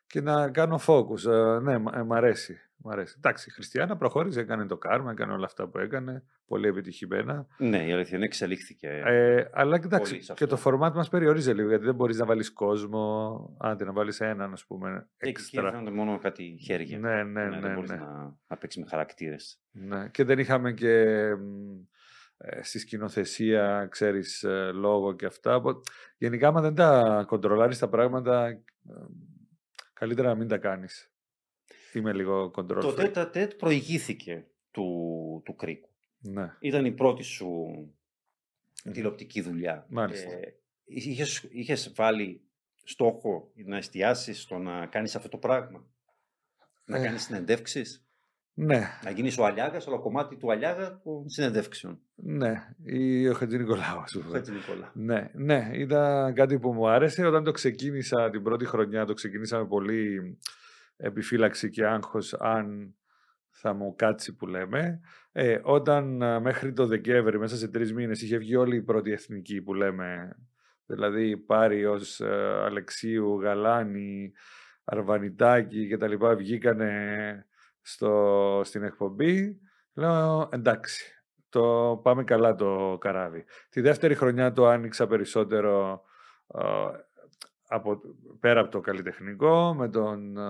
και να κάνω focus. Ε, ναι, ε, μ' αρέσει. Μ' αρέσει. Εντάξει, η Χριστιανά προχώρησε, έκανε το κάρμα, έκανε όλα αυτά που έκανε. Πολύ επιτυχημένα. Ναι, η αλήθεια είναι εξελίχθηκε. Ε, αλλά εντάξει, και το format μας περιορίζει λίγο, γιατί δεν μπορείς να βάλεις κόσμο. Άντε, να βάλεις έναν, ας πούμε. Έξτρα. Και εκεί φαίνονται μόνο κάτι χέρια. Ναι, ναι, ναι. ναι, ναι, ναι. Δεν μπορείς ναι. να, να παίξεις με χαρακτήρες. Ναι, και δεν είχαμε και. Στη σκηνοθεσία, ξέρεις, λόγο και αυτά. Γενικά, άμα δεν τα κοντρολάρεις τα πράγματα, καλύτερα να μην τα κάνεις. Είμαι λίγο κοντρόλ. Το τέτα τέτ προηγήθηκε του, του Κρίκου. Ναι. Ήταν η πρώτη σου mm. τηλεοπτική δουλειά. Μάλιστα. Ε, είχες, είχες βάλει στόχο να εστιάσεις στο να κάνεις αυτό το πράγμα. Να ε. κάνεις συνεντεύξεις. Ναι. Να γίνεις ο Αλιάγας, όλο κομμάτι του Αλιάγα των συνεντεύξεων. Ναι, ή ο Χατζηνικολάου, ας πούμε. Ναι, ναι, ήταν κάτι που μου άρεσε. Όταν το ξεκίνησα την πρώτη χρονιά, το ξεκίνησα με πολύ επιφύλαξη και άγχος, αν θα μου κάτσει που λέμε. Ε, όταν μέχρι το Δεκέμβρη, μέσα σε τρεις μήνες, είχε βγει όλη η πρώτη εθνική που λέμε. Δηλαδή Πάριος, Αλεξίου, Γαλάνη, Αρβανιτάκη κτλ. Βγήκανε. Στο, στην εκπομπή, λέω εντάξει, το πάμε καλά το καράβι. Τη δεύτερη χρονιά το άνοιξα περισσότερο ε, από, πέρα από το καλλιτεχνικό, με τον ε,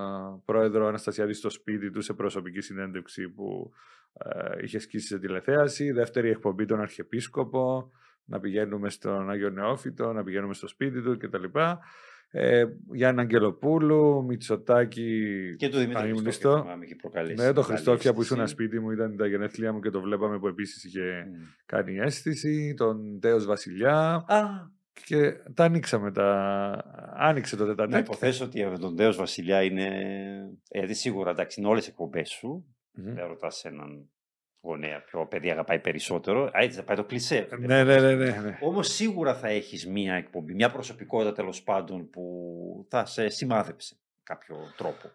πρόεδρο Αναστασιάδη στο σπίτι του σε προσωπική συνέντευξη που ε, είχε σκίσει σε τηλεθέαση. Δεύτερη εκπομπή τον Αρχιεπίσκοπο, να πηγαίνουμε στον Άγιο Νεόφυτο, να πηγαίνουμε στο σπίτι του κτλ. Ε, Γιάννη Αγγελοπούλου, Μητσοτάκη, και το Δημήτρη Χριστόφια. Ναι, το Χριστόφια που ήσουν ένα σπίτι μου, ήταν τα γενέθλιά μου και το βλέπαμε, που επίσης είχε mm. κάνει αίσθηση. Τον Τέος Βασιλιά. Ah. Και τα ανοίξαμε τα. Άνοιξε το τετατέκ. Να υποθέσω ότι με τον Τέος Βασιλιά είναι. Ε, σίγουρα εντάξει, είναι όλες οι εκπομπές σου. Mm. Δεν ρωτάς έναν γονέα ποιο παιδί αγαπάει περισσότερο. Έτσι θα πάει το κλισέ. Ναι, ναι, ναι, ναι. Όμως σίγουρα θα έχεις μία εκπομπή, μία προσωπικότητα τέλος πάντων που θα σε σημάδεψε κάποιο τρόπο.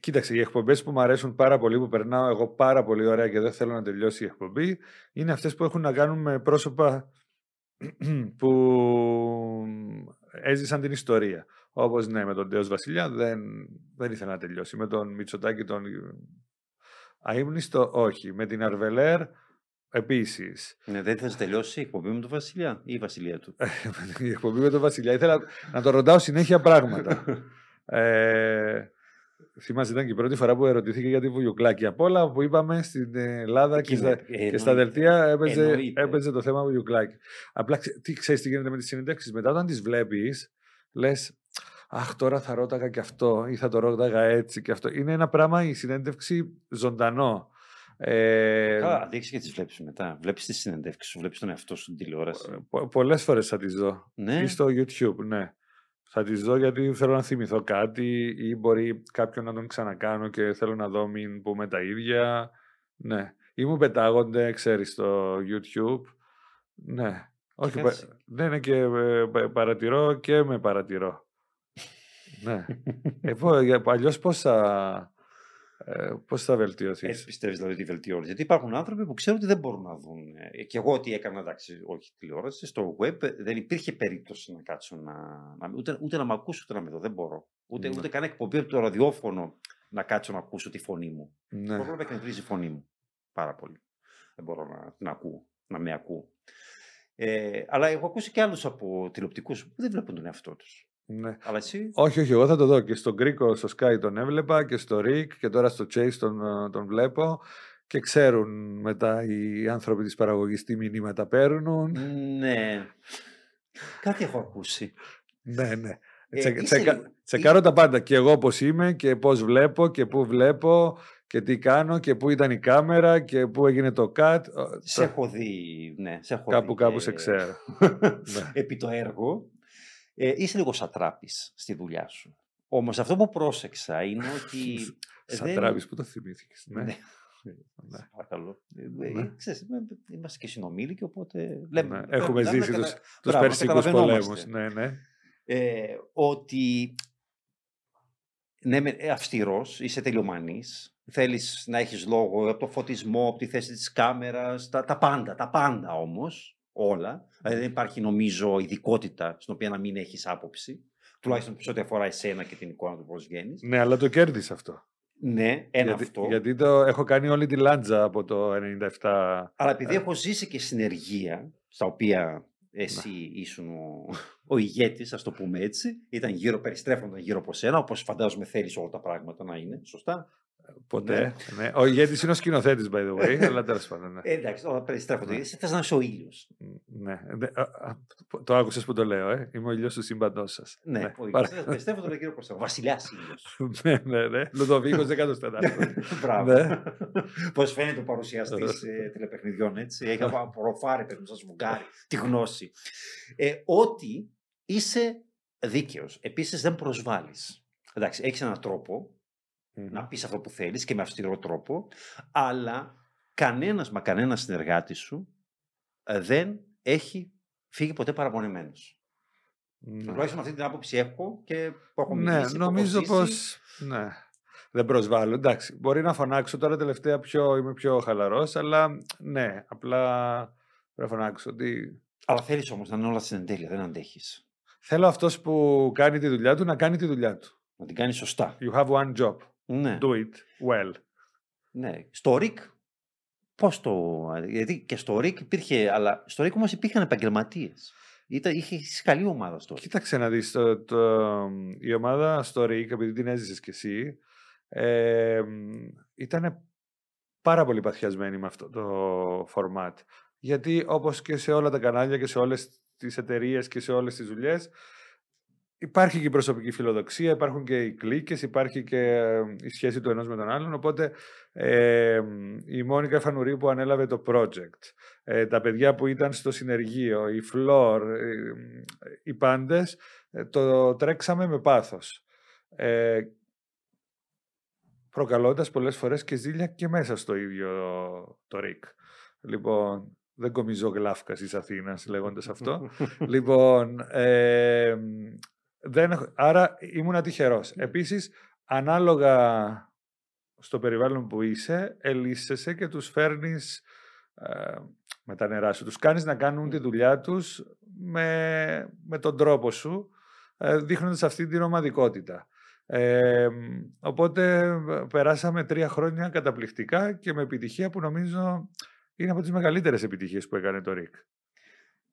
Κοίταξε, οι εκπομπές που μου αρέσουν πάρα πολύ, που περνάω εγώ πάρα πολύ ωραία και δεν θέλω να τελειώσει η εκπομπή, είναι αυτές που έχουν να κάνουν με πρόσωπα που έζησαν την ιστορία. Όπως ναι, με τον Τέος Βασιλιά δεν, δεν ήθελα να τελειώσει. Με τον Μητσοτάκη τον. Αείμνηστο, όχι. Με την Αρβελέρ Επίσης. Ναι, δεν θες τελειώσει η εκπομπή με τον Βασιλιά ή η Βασιλεία του? Η εκπομπή με τον Βασιλιά. Ήθελα να το ρωτάω συνέχεια πράγματα. ε, θυμάσαι, ήταν και η πρώτη φορά που ερωτηθήκε για τη Βουγιουκλάκη. Από όλα που είπαμε στην Ελλάδα και, και, στα, εννοεί, και στα δελτία έπαιζε, έπαιζε το θέμα Βουγιουκλάκη. Απλά τι, ξέρεις τι γίνεται με τις συνεντεύξεις? Μετά όταν τις βλέπεις, λες, αχ, τώρα θα ρώταγα και αυτό ή θα το ρώταγα έτσι και αυτό. Είναι ένα πράγμα η συνέντευξη ζωντανό. Ε, Καλά, δείξεις και τις βλέπεις μετά. Βλέπεις τη συνέντευξη σου, βλέπεις τον εαυτό σου, την τηλεόραση. Πο, πολλές φορές θα τις δω. Ναι. Ή στο YouTube, ναι. Θα τις δω γιατί θέλω να θυμηθώ κάτι ή μπορεί κάποιον να τον ξανακάνω και θέλω να δω μην πούμε τα ίδια. Ναι. Ή μου πετάγονται, ξέρεις, στο YouTube. Ναι. Όχι, πα, ναι, ναι, και ε, παρατηρώ και με παρατηρώ. Ναι. Ε, αλλιώς πώς θα... Πώς θα βελτιωθείς? Ε, πιστεύεις δηλαδή ότι βελτιώνεις? Γιατί υπάρχουν άνθρωποι που ξέρουν ότι δεν μπορούν να δουν. Ε, και εγώ ότι έκανα, εντάξει, όχι τηλεόραση, στο web δεν υπήρχε περίπτωση να κάτσω να. να ούτε, ούτε να μ' ακούσω, ούτε να με δω. Δεν μπορώ. Ούτε, ναι. ούτε καν εκπομπή από το ραδιόφωνο να κάτσω να ακούσω τη φωνή μου. Ναι. Μπορώ να με εκνευρίζει η φωνή μου πάρα πολύ. Δεν μπορώ να την ακούω, να με ακούω. Ε, αλλά έχω ακούσει και άλλους από τηλεοπτικούς που δεν βλέπουν τον εαυτό τους. Ναι. Αλλά εσύ... Όχι, όχι, εγώ θα το δω και στον Κρίκο, στο Sky τον έβλεπα και στο ΡΙΚ και τώρα στο Chase τον, τον βλέπω και ξέρουν μετά οι άνθρωποι της παραγωγής τι μηνύματα παίρνουν. Ναι, κάτι έχω ακούσει. Ναι, ναι. Ε, Τσε, είσαι... τσεκα, τσεκάρω τα πάντα και εγώ πώς είμαι και πώς βλέπω και πού βλέπω και τι κάνω και πού ήταν η κάμερα και πού έγινε το cut. Σε έχω δει, ναι. Σε έχω κάπου δει, κάπου ε... σε ξέρω. Ναι. Επί το έργο. Ε, είσαι λίγο σατράπης στη δουλειά σου. Όμως αυτό που πρόσεξα είναι ότι. Σατράπης, που το θυμήθηκες. Ναι. Ναι. Ναι. Παρακαλώ. Ναι. Ξέρεις, είμαστε και συνομήλικοι, οπότε. Λέμε, ναι. Έχουμε ζήσει κατα... τους περσικούς πολέμους. Ναι, ναι. Ε, ότι. Ναι, αυστηρός, είσαι τελειομανής. Θέλεις να έχεις λόγο από το φωτισμό, από τη θέση της κάμερας, τα, τα πάντα, τα πάντα όμως. Όλα. Δηλαδή δεν υπάρχει, νομίζω, ειδικότητα στην οποία να μην έχεις άποψη. Τουλάχιστον σε ό,τι αφορά εσένα και την εικόνα του πώς βγαίνεις. Ναι, αλλά το κέρδισες αυτό. Ναι, ένα γιατί, αυτό. Γιατί το έχω κάνει όλη τη λάντζα από το ενενήντα επτά. Αλλά επειδή ε... έχω ζήσει και συνεργεία, στα οποία εσύ να. Ήσουν ο, ο ηγέτης, ας το πούμε έτσι, ήταν γύρω, περιστρέφονταν γύρω από σένα, όπως φαντάζομαι θέλεις όλα τα πράγματα να είναι, σωστά. Ποτέ. Ναι. Ναι. Ο ηγέτης είναι ο σκηνοθέτης, by the way, αλλά τέλος πάντων. Ναι. Εντάξει, όταν περιστρέφονται, εσύ θες να είσαι ο ήλιος. Ναι. Το άκουσες που το λέω, ε. Είμαι ο ήλιος του σύμπαντός σας. Ναι, ναι. Ο ήλιος. Περιστρέφονται τον κύριο Κωνσταντίνο. Βασιλιάς ήλιος. Ναι, ναι, ναι. Λουδοβίκος δεκατέσσερα. Μπράβο. Πώς φαίνεται ο παρουσιαστής τηλεπαιχνιδιών, έτσι. Έχει απορροφάρει, πρέπει να σας βουγκάρει τη γνώση. Ότι είσαι δίκαιος. Επίσης δεν προσβάλλεις. Εντάξει, έχεις έναν τρόπο. Mm-hmm. Να πεις αυτό που θέλεις και με αυστηρό τρόπο, αλλά κανένας μα κανένας συνεργάτης σου δεν έχει φύγει ποτέ παραπονεμένος. Mm-hmm. Τουλάχιστον αυτή την άποψη έχω και που έχω μιλήσει. Ναι, νομίζω πως ναι, δεν προσβάλλω. Εντάξει, μπορεί να φωνάξω τώρα τελευταία πιο, είμαι πιο χαλαρός, αλλά ναι, απλά πρέπει να φωνάξω ότι... Αλλά θέλεις όμως να είναι όλα στην εντέλεια, δεν αντέχεις. Θέλω αυτός που κάνει τη δουλειά του να κάνει τη δουλειά του. Να την κάνει σωστά. You have one job. Ναι. Do it well. Ναι. Στο ΡΙΚ, πώς το... Γιατί και στο ΡΙΚ υπήρχε... Αλλά στο ΡΙΚ όμως υπήρχαν επαγγελματίες. Είχε καλή ομάδα στο ΡΙΚ. Κοίταξε να δεις. Το, το, η ομάδα στο ΡΙΚ, επειδή την έζησες κι εσύ, ε, ήταν πάρα πολύ παθιασμένη με αυτό το format. Γιατί όπως και σε όλα τα κανάλια και σε όλες τις εταιρείες και σε όλες τις δουλειές... Υπάρχει και η προσωπική φιλοδοξία, υπάρχουν και οι κλίκες, υπάρχει και η σχέση του ενός με τον άλλον. Οπότε ε, η Μόνικα Φανουρίου που ανέλαβε το project, ε, τα παιδιά που ήταν στο συνεργείο, η Φλόρ, ε, οι πάντες, ε, το τρέξαμε με πάθος. Ε, προκαλώντας πολλές φορές και ζήλια και μέσα στο ίδιο το ΡΙΚ. Λοιπόν... Δεν κομιζώ γλάφκας εις Αθήνας λέγοντας αυτό. Λοιπόν, ε, δεν έχω, άρα ήμουνα τυχερός. Επίσης, ανάλογα στο περιβάλλον που είσαι, ελίσσεσαι και τους φέρνεις ε, με τα νερά σου. Τους κάνεις να κάνουν τη δουλειά τους με, με τον τρόπο σου, ε, δείχνοντας αυτή την ομαδικότητα. Ε, οπότε περάσαμε τρία χρόνια καταπληκτικά και με επιτυχία που νομίζω... είναι από τις μεγαλύτερες επιτυχίες που έκανε το ΡΙΚ.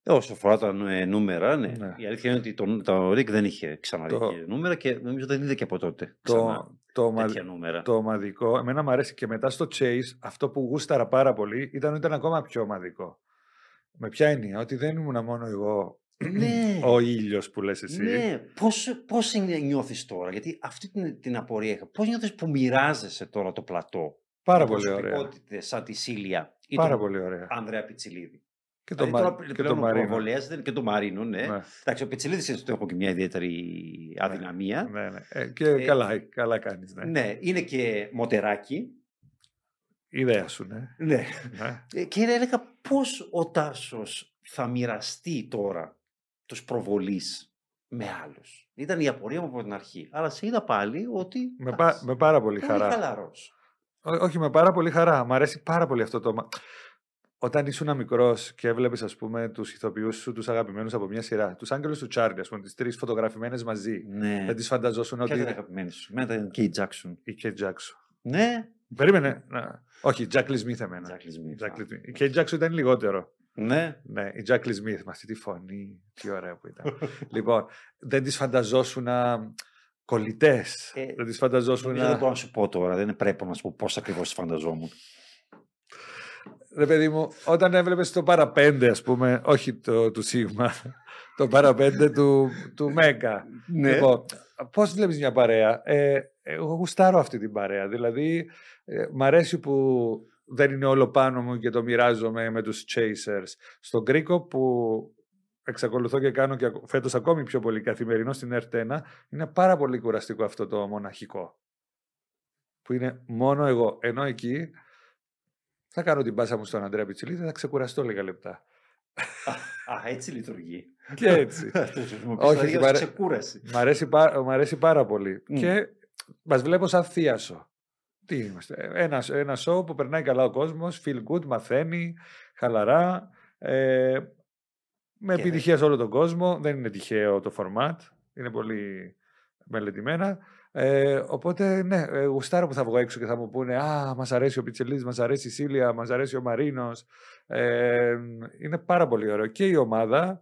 Όσο αφορά τα νούμερα, ναι. ναι. Η αλήθεια είναι ότι το, το ΡΙΚ δεν είχε ξαναδεί το... νούμερα και νομίζω δεν είδε και από τότε ξανά το, τέτοια το, νούμερα. Το ομαδικό, εμένα μου αρέσει και μετά στο Chase, αυτό που γούσταρα πάρα πολύ ήταν ότι ήταν ακόμα πιο ομαδικό. Με ποια έννοια, ότι δεν ήμουν μόνο εγώ ναι. ο ήλιος που λες εσύ. Ναι, πώς, πώς νιώθεις τώρα, γιατί αυτή την, την απορία είχα, πώς νιώθεις που μοιράζεσαι τώρα το πλατό. Πάρα πολύ ωραία. Σαν τη Σίλια ή πάρα τον πολύ ωραία. Ανδρέα Πιτσιλίδη. Και τον Μαρίνο. Και τον Μαρίνο, και το Μαρίνο ναι. ναι. Εντάξει, ο Πιτσιλίδης το έχω και μια ιδιαίτερη αδυναμία. Ναι, ναι, ναι. Ε, και ε, καλά, καλά κάνεις. Ναι. ναι, είναι και μοτεράκι. Ιδέα σου, ναι. ναι. ναι. Και έλεγα πώς ο Τάσος θα μοιραστεί τώρα τους προβολείς με άλλους. Ήταν η απορία μου από την αρχή. Αλλά σε είδα πάλι ότι... Με, πα, με πάρα πολύ χαρά. Χαλαρός. Ό, όχι, με πάρα πολύ χαρά. Μ' αρέσει πάρα πολύ αυτό το... Όταν ήσουν μικρός και έβλεπες, ας πούμε, τους ηθοποιούς σου, τους αγαπημένους από μια σειρά, τους άγγελους του Τσάρλι, ας πούμε, τις τρεις φωτογραφημένες μαζί, ναι. δεν τις φανταζόσουν ότι... Ποια ήταν αγαπημένες σου, εμένα ήταν και η Τζάκσον. Η Κέι Τζάκσον. Ναι. Περίμενε. Να. Όχι, η Τζάκλι Σμιθ εμένα. Η Κέι Τζάκσον ήταν λιγότερο. Ναι. ναι. Η Τζάκλι Σμιθ, με αυτή τη φωνή, τι ωραία που ήταν. Λοιπόν, δεν τις φανταζόσουν να... κολλητές. Ε, δεν τις φανταζόσουν να... Δεν μπορώ να σου πω τώρα, δεν πρέπει να σου πω πώς ακριβώς τις φανταζόμουν. Ρε παιδί μου, όταν έβλεπες το παραπέντε, ας πούμε, όχι το, του Σίγμα, το παραπέντε του, του Μέγκα. Ναι. Λοιπόν, πώς βλέπεις μια παρέα. Ε, εγώ γουστάρω αυτή την παρέα. Δηλαδή, ε, μ' αρέσει που δεν είναι όλο πάνω μου και το μοιράζομαι με τους Chasers. Στον Κρίκο που εξακολουθώ και κάνω και φέτος ακόμη πιο πολύ καθημερινό στην ΕΡΤ ένα, είναι πάρα πολύ κουραστικό αυτό το μοναχικό. Που είναι μόνο εγώ. Ενώ εκεί... Θα κάνω την πάσα μου στον Ανδρέα Πιτσιλίδη, θα ξεκουραστώ λίγα λεπτά. Α, έτσι λειτουργεί. Και έτσι. Όχι, μ' αρέσει, μ' αρέσει, πάρα, μ' αρέσει πάρα πολύ. Mm. Και μας βλέπω σαν θίασο. Τι είμαστε. Ένα, ένα show που περνάει καλά ο κόσμος, feel good, μαθαίνει, χαλαρά, ε, με και επιτυχία σε όλο τον κόσμο. Δεν είναι τυχαίο το format, είναι πολύ μελετημένα. Ε, οπότε, ναι, γουστάρω που θα βγω έξω και θα μου πούνε «Α, μας αρέσει ο Πιτσελίδης, μας αρέσει η Σίλια, μας αρέσει ο Μαρίνος». Ε, είναι πάρα πολύ ωραίο. Και η ομάδα,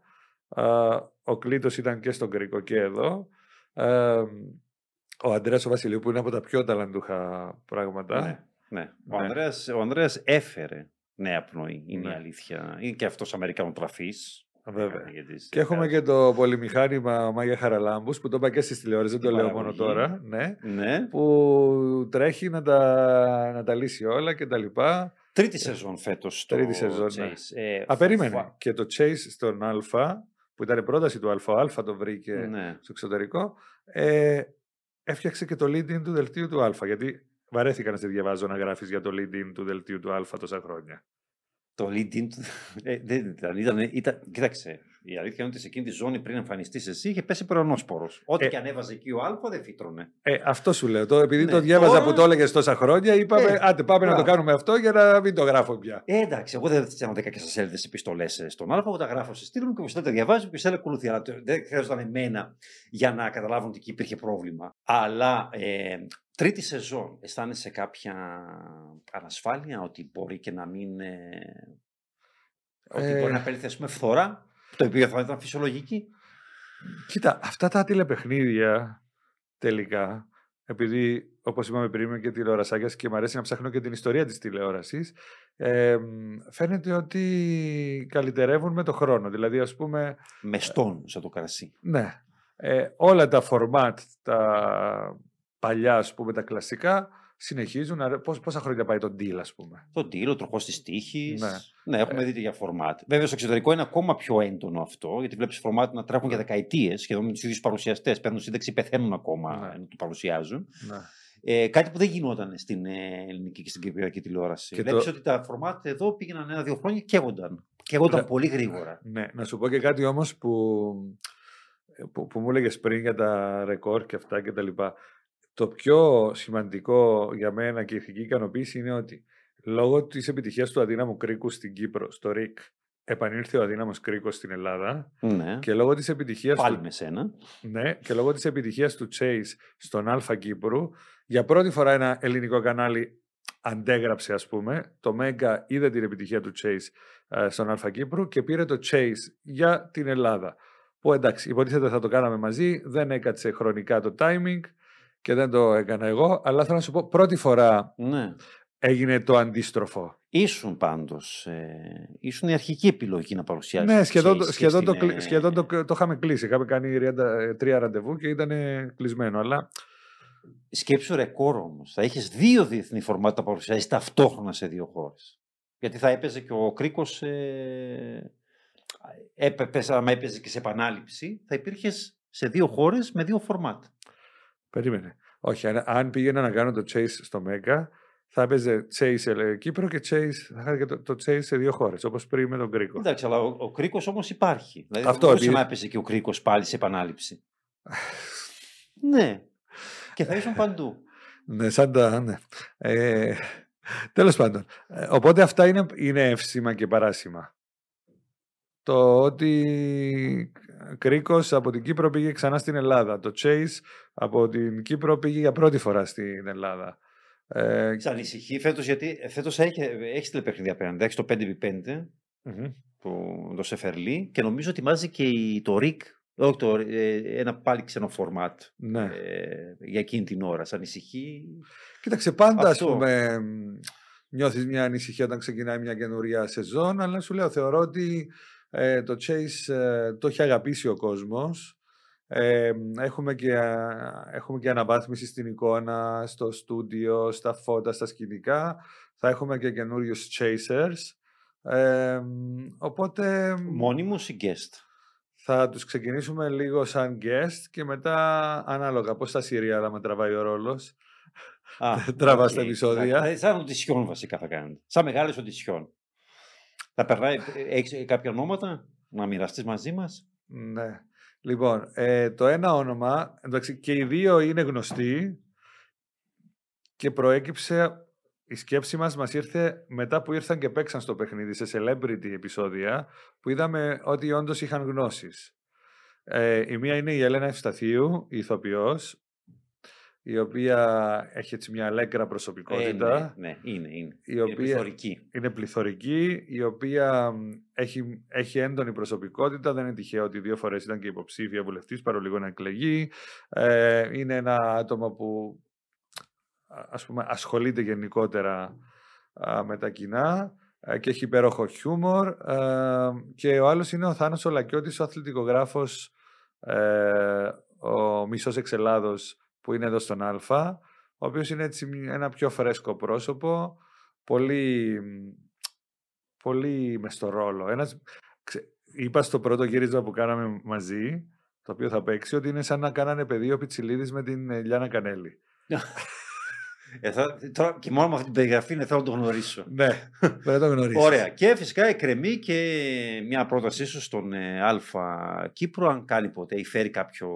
α, ο Κλήτος ήταν και στον Κρίκο και εδώ. Ε, ο Ανδρέας ο Βασιλείου που είναι από τα πιο ταλαντούχα πράγματα. Ναι, ναι. Ο, ναι. Ανδρέας, ο Ανδρέας έφερε νέα πνοή, είναι ναι. η αλήθεια. Είναι και αυτός Αμερικανοτραφής. Βέβαια. Και έχουμε και το πολυμηχάνημα Μάγια Χαραλάμπους που το είπα και στις τηλεόριζες, δεν το λέω μόνο τώρα. Ναι, ναι. Που τρέχει να τα, να τα λύσει όλα και τα λοιπά. Τρίτη σεζόν φέτος. Τρίτη σεζόν. Ναι. Ε, Απερίμενε. Φα... Και το Chase στον Αλφα, που ήταν η πρόταση του Αλφα, Αλφα το βρήκε ναι. στο εξωτερικό. Ε, έφτιαξε και το lead-in του δελτίου του Αλφα. Γιατί βαρέθηκα να σε διαβάζω να γράφεις για το lead-in του δελτίου του Αλφα τόσα χρόνια. Το lead-in του. Ε, δεν ήταν, ήταν, ήταν. Κοίταξε. Η αλήθεια είναι ότι σε εκείνη τη ζώνη πριν εμφανιστείς εσύ είχε πέσει πυρονόσπορος. Ό,τι ε, και ανέβαζε εκεί ο Άλφα δεν φύτρωνε. Ε, αυτό σου λέω. Το, επειδή ναι, το διάβαζα τώρα... που το έλεγες τόσα χρόνια, είπαμε ε, άντε πάμε πράγμα. να το κάνουμε αυτό για να μην το γράφω πια. Ε, εντάξει, εγώ δεν θέλω να δέκα και σας έλεγες επιστολές στον Άλφα, εγώ τα γράφω σε στήλου μου και όπως τα διαβάζω και σε κολουθεί. Αλλά δεν χρειάζονταν εμένα για να καταλάβουν ότι εκεί υπήρχε πρόβλημα. Αλλά. Ε, Τρίτη σεζόν, αισθάνεσαι κάποια ανασφάλεια ότι μπορεί και να μην. Ε... ότι μπορεί να περίθει με φθορά, το οποίο θα ήταν φυσιολογική. Κοίτα, αυτά τα τηλεπαιχνίδια τελικά, επειδή όπως είπαμε πριν είμαι και τηλεορασάκιας και μου αρέσει να ψάχνω και την ιστορία της τηλεόρασης, ε, φαίνεται ότι καλυτερεύουν με το χρόνο. Δηλαδή, ας πούμε. Με στόν, σαν το κρασί. Ναι. Ε, όλα τα format, τα. Παλιά, ας πούμε, τα κλασικά συνεχίζουν. Να... Πώς, πόσα χρόνια πάει το deal, ας πούμε. Το deal, ο τροχός της τύχης. Ναι, ναι έχουμε ε... δει για φορμάτ. Βέβαια, στο εξωτερικό είναι ακόμα πιο έντονο αυτό, γιατί βλέπεις φορμάτ να τρέχουν για δεκαετίες σχεδόν με τους ίδιους παρουσιαστές. Παίρνουν σύνταξη, πεθαίνουν ακόμα ναι. ενώ το παρουσιάζουν. Ναι. Ε, κάτι που δεν γινόταν στην ελληνική και στην κυπριακή τηλεόραση. Και βλέπεις το... ότι τα φορμάτ εδώ πήγαιναν ένα-δύο χρόνια και καίγονταν. Καίγονταν ναι. πολύ γρήγορα. Ναι. Να σου πω και κάτι όμως που, που, που μου έλεγες πριν για τα ρεκόρ και αυτά κτλ. Το πιο σημαντικό για μένα και η ηθική ικανοποίηση είναι ότι λόγω της επιτυχίας του αδύναμου Κρίκου στην Κύπρο, στο ΡΙΚ, επανήλθε ο αδύναμος Κρίκος στην Ελλάδα. Ναι. Και λόγω της επιτυχίας πάλι του... με σένα. Ναι, και λόγω της επιτυχίας του Chase στον Αλφα Κύπρου, για πρώτη φορά ένα ελληνικό κανάλι αντέγραψε, ας πούμε. Το Μέγκα είδε την επιτυχία του Chase ε, στον Αλφα Κύπρου και πήρε το Chase για την Ελλάδα. Που εντάξει, υποτίθεται θα το κάναμε μαζί, δεν έκατσε χρονικά το timing και δεν το έκανα εγώ, αλλά θέλω να σου πω, πρώτη φορά ναι. έγινε το αντίστροφο. Ήσουν πάντως, ε, ήσουν η αρχική επιλογή να παρουσιάσεις. Ναι, σχεδόν, σχέση, σχεδόν, το, είναι... σχεδόν το, το είχαμε κλείσει, είχαμε κάνει τρία ραντεβού και ήταν κλεισμένο, αλλά... Σκέψου ρεκόρ όμως, θα είχες δύο διεθνή φορμάτα να παρουσιάσεις ταυτόχρονα σε δύο χώρες. Γιατί θα έπαιζε και ο Κρίκος, ε, έπαιζε, άμα έπαιζε και σε επανάληψη, θα υπήρχες σε δύο χώρες με δύο φορμάτα. Περίμενε. Όχι, αν, αν πήγαινα να κάνω το Chase στο Μέγκα, θα έπαιζε Chase Κύπρο και Chase, θα είχα και το, το Chase σε δύο χώρες, όπως πριν με τον Κρίκο. Εντάξει, αλλά ο, ο Κρίκος όμως υπάρχει. Δηλαδή, αυτό δεν μπορούσε έπαιζε και ο Κρίκος πάλι σε επανάληψη. ναι. Και θα ήσουν παντού. ναι, σαν τα... Ναι. Ε, τέλος πάντων. Ε, οπότε αυτά είναι, είναι εύσημα και παράσημα. Το ότι Κρίκος από την Κύπρο πήγε ξανά στην Ελλάδα. Το Chase από την Κύπρο πήγε για πρώτη φορά στην Ελλάδα. Ε... Σ' ανησυχεί φέτος, γιατί φέτος έχει τηλεπαιχνίδια απέναντι. Έχει το πέντε επί πέντε, mm-hmm. το, το Σεφερλί, και νομίζω ότι ετοιμάζει και το ΡΙΚ, όχι το, ένα πάλι ξένο φορμάτ ναι. ε, για εκείνη την ώρα. Σ' ανησυχεί. Κοίταξε, πάντα ας πούμε, νιώθεις μια ανησυχία όταν ξεκινάει μια καινούρια σεζόν, αλλά σου λέω, θεωρώ ότι ε, το Chase ε, το έχει αγαπήσει ο κόσμος. Ε, έχουμε, και, έχουμε και αναβάθμιση στην εικόνα, στο στούντιο, στα φώτα, στα σκηνικά. Θα έχουμε και καινούριους chasers. Ε, οπότε... Μόνιμους ή guest? Θα τους ξεκινήσουμε λίγο σαν guest και μετά ανάλογα πώς στα serial με τραβάει ο ρόλος. Τραβάς okay. τα επεισόδια. Σαν οντισιόν βασικά θα κάνετε. Σαν μεγάλες οντισιόν. Θα περνάει, έχεις κάποια ονόματα να μοιραστείς μαζί μας? Ναι. Λοιπόν, ε, το ένα όνομα, εντάξει, και οι δύο είναι γνωστοί και προέκυψε, η σκέψη μας μας ήρθε μετά που ήρθαν και παίξαν στο παιχνίδι, σε celebrity επεισόδια, που είδαμε ότι όντως είχαν γνώσεις. Ε, η μία είναι η Ελένα Ευσταθίου, η ηθοποιός, η οποία έχει έτσι μια αλέγκρα προσωπικότητα. Ε, ναι, ναι, είναι, είναι. Η οποία είναι πληθωρική. Είναι πληθωρική, η οποία έχει, έχει έντονη προσωπικότητα. Δεν είναι τυχαίο ότι δύο φορές ήταν και υποψήφια βουλευτής, παρολίγο να εκλεγεί. Ε, είναι ένα άτομο που, ας πούμε, ασχολείται γενικότερα α, με τα κοινά α, και έχει υπέροχο χιούμορ. Α, και ο άλλος είναι ο Θάνος ο Λακιώτης, ο αθλητικογράφος, ε, ο μισός εξ Ελλάδος, που είναι εδώ στον Αλφα, ο οποίος είναι έτσι ένα πιο φρέσκο πρόσωπο, πολύ, πολύ μες στο ρόλο. Ένας, ξε, είπα στο πρώτο γύρισμα που κάναμε μαζί, το οποίο θα παίξει, ότι είναι σαν να κάνανε παιδί ο Πιτσιλίδης με την Ελιάνα Κανέλη. ε, θα, τώρα, και μόνο με αυτή την περιγραφή είναι, θέλω να το γνωρίσω. Ναι, δεν το γνωρίζω. Ωραία. Και φυσικά εκκρεμεί και μια πρότασή σου στον ε, Αλφα Κύπρο, αν κάνει ποτέ ή φέρει κάποιο...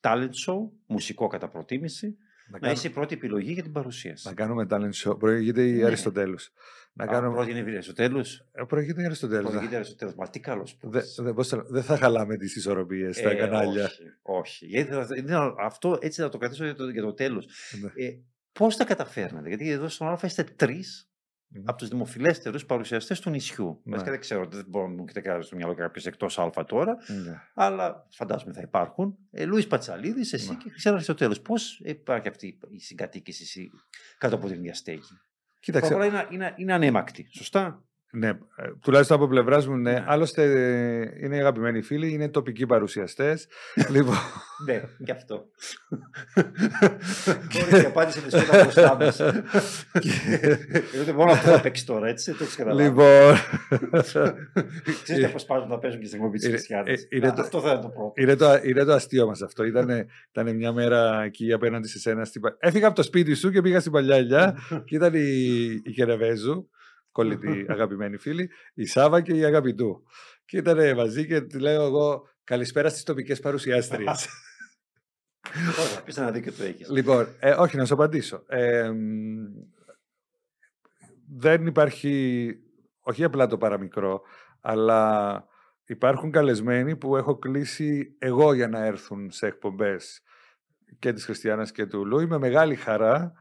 talent show, μουσικό κατά προτίμηση, να, να είσαι η πρώτη επιλογή για την παρουσίαση. Να κάνουμε talent show. Προηγείται η ναι. Αριστοτέλους. Να Α, κάνουμε... Πρώτη είναι η Αριστοτέλους. Προηγείται η Αριστοτέλους. Αριστοτέλους. Μα τι καλός πας. Δεν δε, δε θα χαλάμε τις ισορροπίες στα ε, κανάλια. Όχι, όχι. Γιατί θα, δεν, αυτό έτσι θα το κρατήσω για το, για το τέλος. Ναι. Ε, πώς τα καταφέρνατε? Γιατί εδώ στον Αλφα είστε τρεις mm. από τους δημοφιλέστερους παρουσιαστές του νησιού. Ναι. Βασικά δεν ξέρω, δεν μπορώ να μου κοιτάξω στο μυαλό κάποιος εκτός Αλφα τώρα, ναι. αλλά φαντάζομαι θα υπάρχουν. Ε, Λουίς Πατσαλίδης, εσύ ναι. και Χρυσάθος στο τέλος. Πώς υπάρχει αυτή η συγκατοίκηση κάτω από την ίδια στέγη? Κοίταξε. Παρακαλώ, είναι, είναι, είναι ανέμακτη, σωστά. Ναι, τουλάχιστον από πλευράς μου, ναι. ναι. Άλλωστε είναι αγαπημένοι φίλοι, είναι τοπικοί παρουσιαστές. λοιπόν... ναι, και αυτό. Μπορείς και απάντησε με σκότα μπροστά μας. Μόνο αυτό θα παίξει τώρα, έτσι, το έχεις καταλάβει. Λοιπόν... Ξέρετε πώς πάζουν να παίζουν και στην εκπομπή της Χριστιανής. Αυτό θα είναι το πρώτο. Είναι το αστείο μας αυτό. Ήταν μια μέρα εκεί απέναντι σε σένα. Έφυγα από το σπίτι σου και πήγα στην Παλιά Ελιά και ήταν η Κενεβέζου. Κολλητή, αγαπημένοι φίλοι, η Σάβα και η Αγαπητού. Και ήταν μαζί και τη λέω εγώ καλησπέρα στις τοπικές παρουσιάστριες. Ωραία, πεις ένα δίκιο το έχεις. Λοιπόν, ε, όχι να σου απαντήσω. Ε, δεν υπάρχει, όχι απλά το παραμικρό, αλλά υπάρχουν καλεσμένοι που έχω κλείσει εγώ για να έρθουν σε εκπομπές και της Χριστιανάς και του Λούι με μεγάλη χαρά.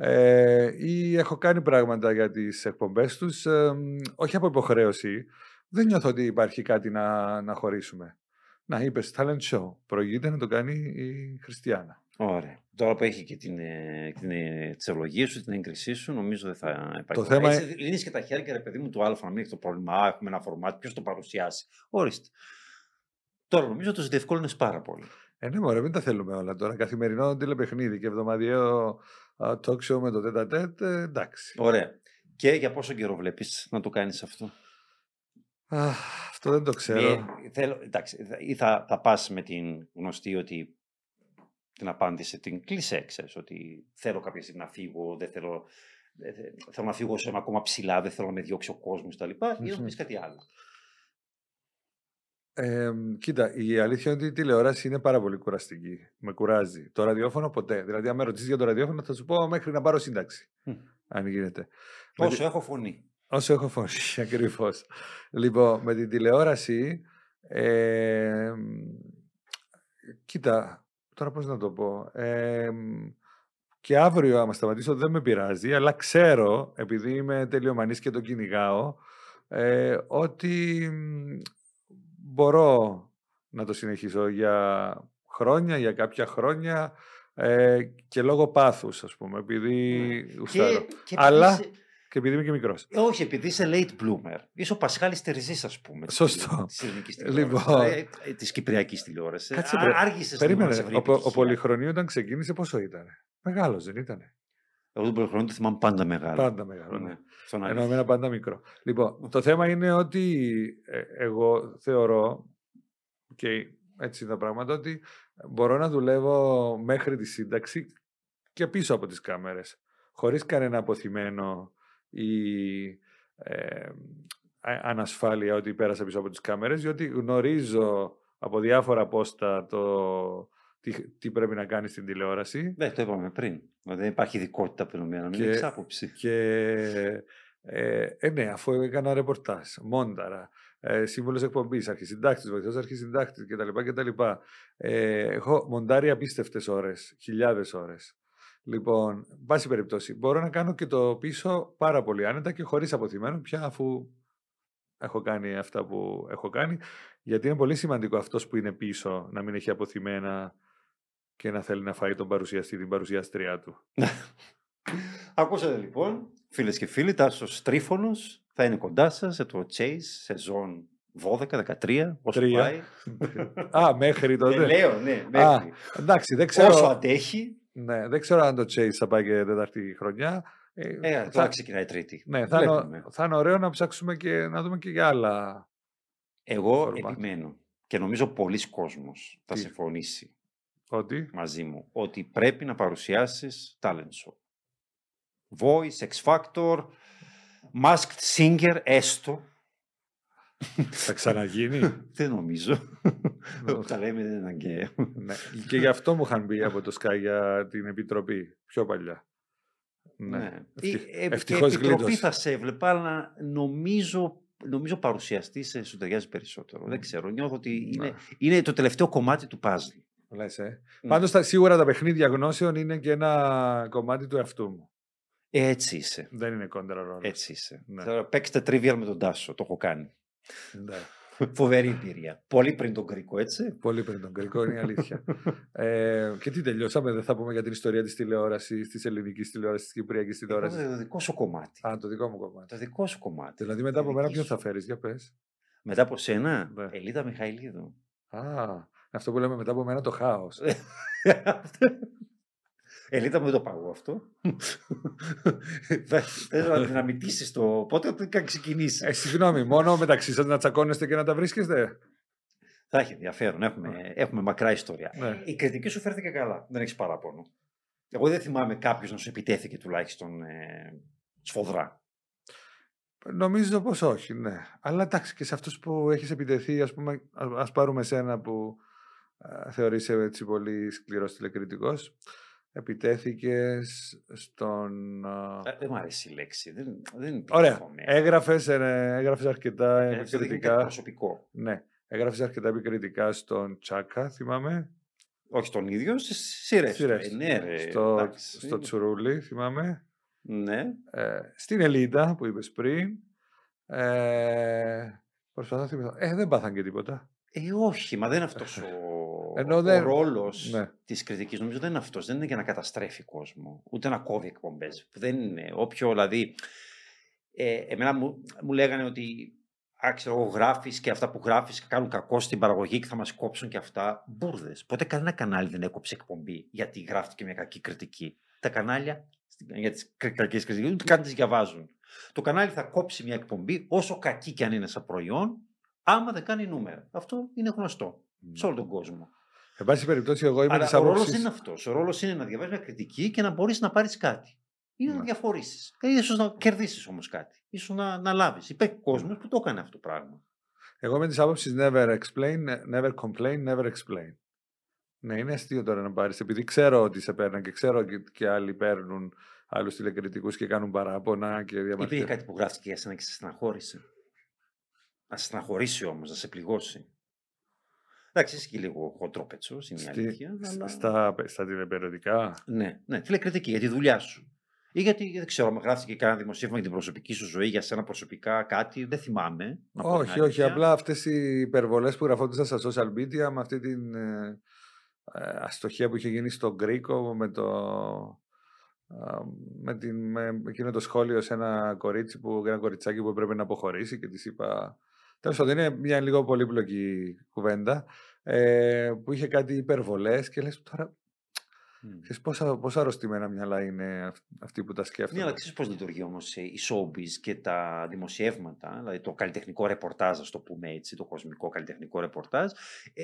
Ε, ή έχω κάνει πράγματα για τις εκπομπές τους, ε, όχι από υποχρέωση. Δεν νιώθω ότι υπάρχει κάτι να, να χωρίσουμε. Να, είπες talent show, προηγείται να το κάνει η Χριστιάνα. Ωραία. Τώρα που έχει και την, την, τις ευλογίες σου, την έγκρισή σου, νομίζω δεν θα υπάρχει. Το θέμα είναι. Λύνεις και τα χέρια, ρε παιδί μου, του Αλφα, να μην έχει το πρόβλημα. Α, έχουμε ένα φορμάτι, ποιος το παρουσιάσει. Ορίστε. Τώρα νομίζω ότι το διευκόλυνες πάρα πολύ. Ε, ναι, μωρέ, μην τα θέλουμε όλα τώρα. Καθημερινό τηλεπαιχνίδι και εβδομαδιαίο talk show με το τέτα-τέτ. Ε, εντάξει. Ωραία. Και για πόσο καιρό βλέπεις να το κάνεις αυτό? Α, αυτό δεν το ξέρω. Ε, θέλω, εντάξει, ή θα, θα πας με την γνωστή ότι την απάντηση την κλεισέ, ξέρεις, ότι θέλω κάποια στιγμή να φύγω, δεν θέλω, δεν θέλω να φύγω σε ένα ακόμα ψηλά, δεν θέλω να με διώξει ο κόσμος κτλ. Mm-hmm. Ή να πεις κάτι άλλο. Ε, κοίτα, η αλήθεια είναι ότι η τηλεόραση είναι πάρα πολύ κουραστική. Με κουράζει. Το ραδιόφωνο ποτέ. Δηλαδή, αν με ρωτήσεις για το ραδιόφωνο, θα σου πω μέχρι να πάρω σύνταξη. Mm. Αν γίνεται. Όσο δηλαδή, έχω φωνή. Όσο έχω φωνή, ακριβώς. Λοιπόν, με την τηλεόραση. Ε, κοίτα, τώρα πώς να το πω. Ε, και αύριο, άμα σταματήσω, δεν με πειράζει, αλλά ξέρω, επειδή είμαι τελειομανής και το κυνηγάω, ε, ότι μπορώ να το συνεχίσω για χρόνια, για κάποια χρόνια, ε, και λόγω πάθους, ας πούμε, επειδή γουστάρω. Αλλά σε... και επειδή είμαι και μικρός. Όχι, επειδή είσαι late bloomer. Είσαι ο Πασχάλης Τερζής, ας πούμε. Σωστό. Της ελληνικής τηλεόρασης. Λοιπόν... Ε, της κυπριακής τηλεόρασης. Κάτσε, Α, άργησες. Περίμενε. Ο, ο, ο Πολυχρονίου όταν ξεκίνησε πόσο ήταν? Μεγάλος δεν ήτανε? Εγώ τον Πολυχρονίου το θυμάμαι πάντα μεγάλο. Πάντα μεγάλο, ναι. Ενώ εμένα πάντα μικρό. Λοιπόν, το θέμα είναι ότι εγώ θεωρώ, και έτσι είναι τα πράγματα, ότι μπορώ να δουλεύω μέχρι τη σύνταξη και πίσω από τις κάμερες, χωρίς κανένα αποθυμένο ή ε, ανασφάλεια ότι πέρασα πίσω από τις κάμερες, διότι γνωρίζω από διάφορα πόστα το... Τι, τι πρέπει να κάνεις στην τηλεόραση. Ναι, το είπαμε πριν. Δεν υπάρχει ειδικότητα πυρομή, να μην έχεις άποψη. Και, ε, ε, ναι, αφού έκανα ρεπορτάζ, μόνταρα, ε, σύμβουλος εκπομπής, αρχισυντάκτης, βοηθός αρχισυντάκτης κτλ. Ε, έχω μοντάρει απίστευτες ώρες, χιλιάδες ώρες. Λοιπόν, πάση περιπτώσει, μπορώ να κάνω και το πίσω πάρα πολύ άνετα και χωρίς αποθυμένο πια, αφού έχω κάνει αυτά που έχω κάνει. Γιατί είναι πολύ σημαντικό αυτός που είναι πίσω να μην έχει αποθυμένα και να θέλει να φάει τον παρουσιαστή, την παρουσιαστριά του. Ακούσατε λοιπόν, φίλες και φίλοι, Τάσος Τρίφωνος θα είναι κοντά σας σε το Chase, σεζόν δώδεκα δεκατρία, όσο τρία. Πάει. Α, μέχρι τότε. Ε, λέω, ναι, μέχρι. Α, εντάξει, δεν ξέρω... Όσο αντέχει. Ναι, δεν ξέρω αν το Chase θα πάει και τέταρτη χρονιά. Ε, ε, θα... Τώρα ξεκινάει τρίτη. Ναι, θα, είναι, θα είναι ωραίο να ψάξουμε και να δούμε και για άλλα. Εγώ φορμάτι. Επιμένω και νομίζω πολλοί κόσμος θα Τι? συμφωνήσει ότι? μαζί μου ότι πρέπει να παρουσιάσεις talent show. Voice, X Factor, Masked Singer, έστω. Θα ξαναγίνει? Δεν νομίζω. Τα λέμε δεν είναι αγκαίο. Ναι. Και γι' αυτό μου είχαν πει από το Sky για την Επιτροπή πιο παλιά. Ναι. Ναι. Ευτυχ... Η Ευτυχώς Επιτροπή γλίτως. Θα σε έβλεπα, αλλά νομίζω... Νομίζω παρουσιαστή σου ταιριάζει περισσότερο. Mm. Δεν ξέρω. Νιώθω ότι είναι, yeah. είναι το τελευταίο κομμάτι του puzzle. Λες, ε. Mm. Πάντως τα, σίγουρα τα παιχνίδια γνώσεων είναι και ένα κομμάτι του εαυτού μου. Έτσι είσαι. Δεν είναι κόντρα ρόλος. Έτσι είσαι. Ναι. Τώρα, παίξτε τρίβια με τον Τάσο. Το έχω κάνει. Ναι. Φοβερή εμπειρία. Πολύ πριν τον Κρίκο, έτσι. Πολύ πριν τον Κρίκο, είναι η αλήθεια. ε, και τι τελειώσαμε, δεν θα πούμε για την ιστορία της τηλεόρασης, της ελληνικής τηλεόρασης, της κυπριακής τηλεόρασης. Το δικό σου κομμάτι. Α, το δικό μου κομμάτι. Το δικό σου κομμάτι. Δηλαδή μετά από μένα ποιον θα φέρεις, για πες. Μετά από σένα, ναι. Ελίδα Μιχαηλίδου. Α, αυτό που λέμε μετά από μένα το χάος. Ελίδα μου δεν το παγώ αυτό. Θέλω να δυναμητήσεις το πότε θα ξεκινήσει. Ε, συγγνώμη, μόνο μεταξύ σας να τσακώνεστε και να τα βρίσκεστε. Θα έχει ενδιαφέρον, έχουμε, έχουμε μακρά ιστορία. Ναι. Η κριτική σου φέρθηκε καλά, δεν έχεις παράπονο. Εγώ δεν θυμάμαι κάποιος να σου επιτέθηκε τουλάχιστον ε, σφοδρά. Νομίζω πως όχι, ναι. Αλλά εντάξει, και σε αυτούς που έχεις επιτεθεί, ας πούμε, ας πάρουμε σένα που α, θεωρείσαι έτσι πολύ σκληρός τηλεκριτικός. Επιτέθηκες στον... Ε, δεν μου αρέσει η λέξη. Δεν, δεν Ωραία. Έγραφες, έγραφες αρκετά έγραφες επικριτικά. Προσωπικό. Ναι. Έγραφες αρκετά επικριτικά στον Τσάκα, θυμάμαι. Όχι τον ίδιο, σε σειρές. Ναι, στο, εντάξει, στο Τσουρούλι, θυμάμαι. Ναι. Ε, στην Ελίδα που είπες πριν. Ε, προσπαθώ να θυμηθώ. Ε, δεν πάθαν και τίποτα. Ε, όχι, μα δεν είναι αυτός ο, ο δεν... ρόλος ναι. της κριτικής. Νομίζω δεν είναι αυτός. Δεν είναι για να καταστρέφει κόσμο. Ούτε να κόβει εκπομπές. Δεν είναι. Όποιο, δηλαδή... Ε, εμένα μου, μου λέγανε ότι... Άξιο, γράφεις και αυτά που γράφεις κάνουν κακό στην παραγωγή και θα μας κόψουν και αυτά. Μπούρδες. Ποτέ κανένα κανάλι δεν έκοψε εκπομπή γιατί γράφτηκε μια κακή κριτική. Τα κανάλια για τις κακές κριτικές ούτε καν τις διαβάζουν. Το κανάλι θα κόψει μια εκπομπή όσο κακή και αν είναι σαν προϊόν, άμα δεν κάνει νούμερα. Αυτό είναι γνωστό mm. σε όλο τον κόσμο. Εν πάση περιπτώσει, εγώ είμαι της άποψης. Ο ρόλος είναι αυτός. Ο ρόλος είναι να διαβάζεις μια κριτική και να μπορείς να πάρεις κάτι. Ή να διαφορήσεις. Ίσως να κερδίσεις όμως κάτι. Ίσως να, να λάβεις. Υπάρχει κόσμος που το έκανε αυτό το πράγμα. Εγώ με τις άποψεις never explain, never complain, never explain. Ναι, είναι αστείο τώρα να πάρεις. Επειδή ξέρω ότι σε παίρνουν και ξέρω και, και άλλοι παίρνουν άλλους τηλεκριτικούς και κάνουν παράπονα και διαμαρτύρονται. Υπήρχε κάτι που γράφτηκε για σένα και σε στεναχώρησε. Να σε στεναχωρήσει όμως, να σε πληγώσει. Εντάξει, είσαι και λίγο χοντρόπετσος, είναι η αλήθεια. Αλλά... Στα, στα τηλεπεριοδικά. Ναι, ναι, τηλεκριτική για τη δουλειά σου. Ή γιατί δεν ξέρω, με γράφτηκε κανένα δημοσίευμα για την προσωπική σου ζωή, για σένα προσωπικά κάτι, δεν θυμάμαι. Όχι, όχι. Απλά αυτές οι υπερβολές που γραφόντουσαν στα social media με αυτή την ε, αστοχία που είχε γίνει στον Κρίκο, με, το, ε, με, την, με εκείνο το σχόλιο σε ένα, κορίτσι που, ένα κοριτσάκι που έπρεπε να αποχωρήσει και της είπα. Τέλος πάντων, είναι μια λίγο πολύπλοκη κουβέντα ε, που είχε κάτι υπερβολές και λες τώρα. Mm. Πόσα, πόσα αρρωστημένα μυαλά είναι αυτοί που τα σκέφτονται. Ναι, αλλά ξέρεις πώς λειτουργεί όμως η showbiz και τα δημοσιεύματα, δηλαδή το καλλιτεχνικό ρεπορτάζ, ας το πούμε έτσι, το κοσμικό καλλιτεχνικό ρεπορτάζ,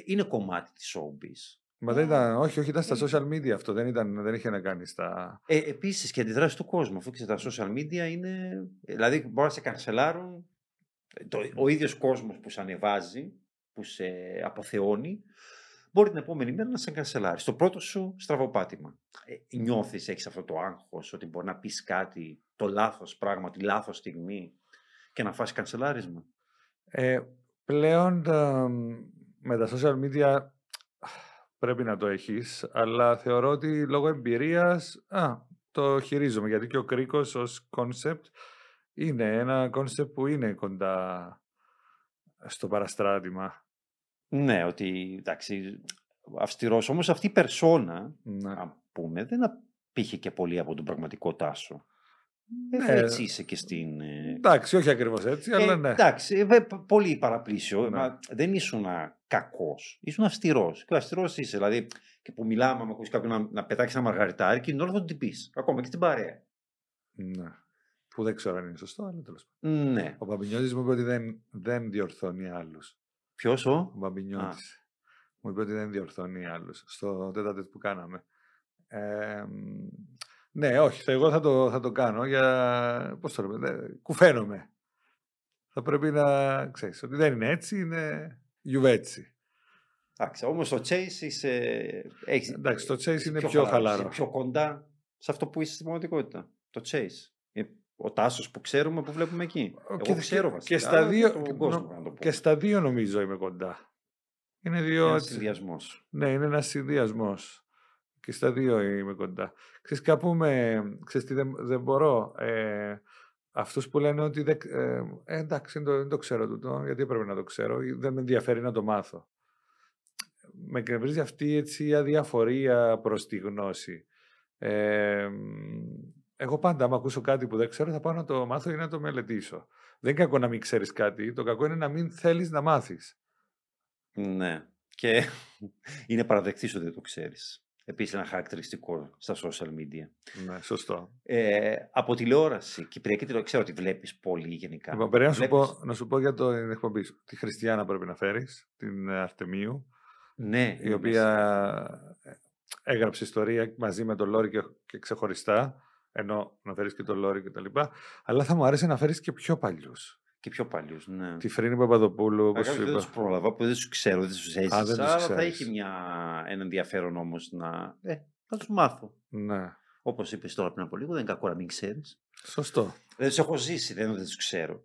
είναι κομμάτι της showbiz. Μα δεν ήταν, όχι, όχι, ήταν στα social media αυτό, δεν, ήταν, δεν είχε να κάνει στα. Ε, επίσης και αντιδράσεις του κόσμου, αφού και τα social media είναι. Δηλαδή μπορεί να σε κανσελάρουν το, ο ίδιος κόσμος που σε ανεβάζει, που σε αποθεώνει. Μπορεί την επόμενη μέρα να σε κανσελάρει. Το πρώτο σου στραβοπάτημα. Ε, νιώθεις, έχεις αυτό το άγχος ότι μπορεί να πεις κάτι, το λάθος πράγμα, τη λάθος στιγμή και να φας κανσελάρισμα. Ε, πλέον τα, με τα social media πρέπει να το έχεις, αλλά θεωρώ ότι λόγω εμπειρίας α, το χειρίζομαι. Γιατί και ο Κρίκος ως concept είναι ένα concept που είναι κοντά στο παραστράτημα. Ναι, ότι εντάξει, αυστηρός. Όμως αυτή η περσόνα, ναι. να πούμε, δεν απήχε και πολύ από τον πραγματικό Τάσο. Ναι. Ε, έτσι είσαι και στην. Εντάξει, όχι ακριβώς έτσι, ε, αλλά ναι. Εντάξει, πολύ παραπλήσιο. Ναι. Μα δεν ήσουν κακός, ήσουν αυστηρός. Και αυστηρός είσαι, δηλαδή, και που μιλάμε, άμα ακούσει κάποιον να, να πετάξει ένα μαργαριτάρι, και είναι όλο θα την πει. Ακόμα και στην παρέα. Ναι. Που δεν ξέρω αν είναι σωστό, αλλά τέλος πάντων. Ναι. Ο Μπαμπινιόδης μου είπε ότι δεν, δεν διορθώνει άλλους. Ποιος ο? Ο Μπαμπινιόδης. Μου είπε ότι δεν διορθώνει άλλους. Στο τέταρτο που κάναμε. Ε, ναι, όχι. Εγώ θα το, θα το κάνω για... Πώς το λέμε, κουφαίνομαι. Θα πρέπει να ξέρεις ότι δεν είναι έτσι, είναι γιουβέτσι. Εντάξει, όμως το Chase είσαι... Έχεις... Εντάξει, το Chase είσαι είναι πιο, πιο χαλαρό. Είσαι πιο κοντά σε αυτό που είσαι στην πραγματικότητα. Το Chase. Ο Τάσος που ξέρουμε, που βλέπουμε εκεί. Εγώ και ξέρω βασικά. Και στα, δύο, τον κόσμο, νο, να το πω. Και στα δύο νομίζω είμαι κοντά. Είναι δύο... Ένας συνδυασμός. Ναι, είναι ένας συνδυασμός. Και στα δύο είμαι κοντά. Ξέρεις, κάπου με... Ξέρεις τι δεν, δεν μπορώ. Ε, αυτούς που λένε ότι... Δεν, ε, εντάξει, δεν το, δεν το ξέρω τούτο. Γιατί πρέπει να το ξέρω. Δεν με ενδιαφέρει να το μάθω. Με κρεμβρίζει αυτή έτσι, η αδιαφορία προς τη γνώση. Ε, Εγώ πάντα, άμα ακούσω κάτι που δεν ξέρω, θα πάω να το μάθω ή να το μελετήσω. Δεν είναι κακό να μην ξέρεις κάτι. Το κακό είναι να μην θέλεις να μάθεις. Ναι. Και είναι παραδεκτής ότι δεν το ξέρεις. Επίσης, ένα χαρακτηριστικό στα social media. Ναι, σωστό. Ε, από τηλεόραση, Κυπριακή τηλεόραση, ξέρω ότι βλέπεις πολύ γενικά. Λοιπόν, πρέπει να, βλέπεις... σου πω, να σου πω για το εκπομπή σου. Τη Χριστιανά πρέπει να φέρεις, την Αρτεμίου. Ναι. Η οποία μέσα. Έγραψε ιστορία μαζί με τον Λόρι και, και ξεχωριστά. Ενώ να φέρεις και τον Λόρι και τα λοιπά. Αλλά θα μου άρεσε να φέρεις και πιο παλιούς. Και πιο παλιούς, ναι. Τη Φρίνη Παπαδοπούλου, όπως σου είπα. Δεν τους πρόλαβα, που δεν τους ξέρω, δεν τους έζησα. Α, δεν τους αλλά θα έχει μια... ένα ενδιαφέρον όμως να. Ε, θα τους μάθω. Ναι. Όπως είπες τώρα πριν από λίγο, δεν είναι κακό να μην ξέρεις. Σωστό. Δεν τους έχω ζήσει, δεν, δεν τους ξέρω.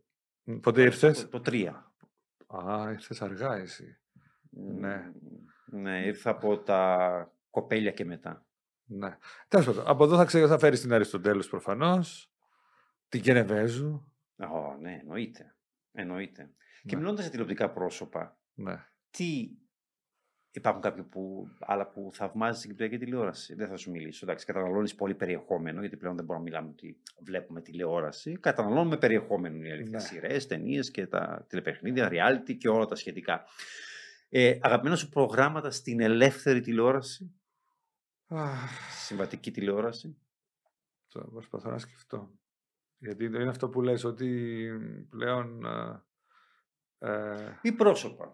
Πότε ήρθες? Το τρία. Α, ήρθες αργά εσύ. Mm. Ναι. Ναι, ήρθα από τα κοπέλια και μετά. Ναι. Τέλος πάντων, από εδώ θα ξέρει θα φέρει την Αριστοτέλους προφανώς, την Κενεβέζου. Oh, ναι, εννοείται. εννοείται. Ναι. Και μιλώντας για τηλεοπτικά πρόσωπα, ναι. τι. Υπάρχουν κάποιοι που, άλλα που θαυμάζει την κυπριακή τηλεόραση. Δεν θα σου μιλήσω. Εντάξει, καταναλώνεις πολύ περιεχόμενο, γιατί πλέον δεν μπορούμε να μιλάμε ότι βλέπουμε τηλεόραση. Καταναλώνουμε περιεχόμενο. Είναι η αλήθεια. Ναι. Σειρές, ταινίες και τα τηλεπαιχνίδια, reality και όλα τα σχετικά. Ε, αγαπημένα σου προγράμματα στην ελεύθερη τηλεόραση, συμβατική τηλεόραση. Τώρα προσπαθώ να σκεφτώ. Γιατί είναι αυτό που λες, ότι πλέον. Ε... ή πρόσωπα.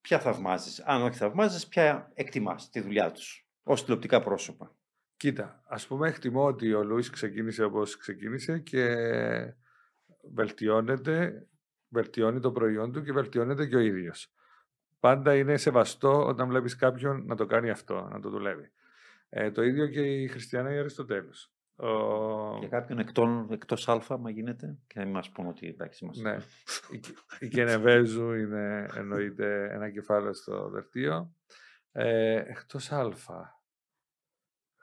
Ποια θαυμάζεις, αν όχι θαυμάζεις, ποια εκτιμάς τη δουλειά τους ως τηλεοπτικά πρόσωπα. Κοίτα, ας πούμε εκτιμώ ότι ο Λουίς ξεκίνησε όπως ξεκίνησε και βελτιώνεται, βελτιώνει το προϊόν του και βελτιώνεται και ο ίδιος. Πάντα είναι σεβαστό όταν βλέπεις κάποιον να το κάνει αυτό, να το δουλεύει. Ε, το ίδιο και η Χριστιανά η Αριστοτέλους. Ο... Και κάποιον εκτός, εκτός αλφα, μα γίνεται, και να μην μας πούν ότι εντάξει μας. Ναι. Η Κενεβέζου είναι εννοείται ένα κεφάλαιο στο δελτίο. Ε, εκτός αλφα.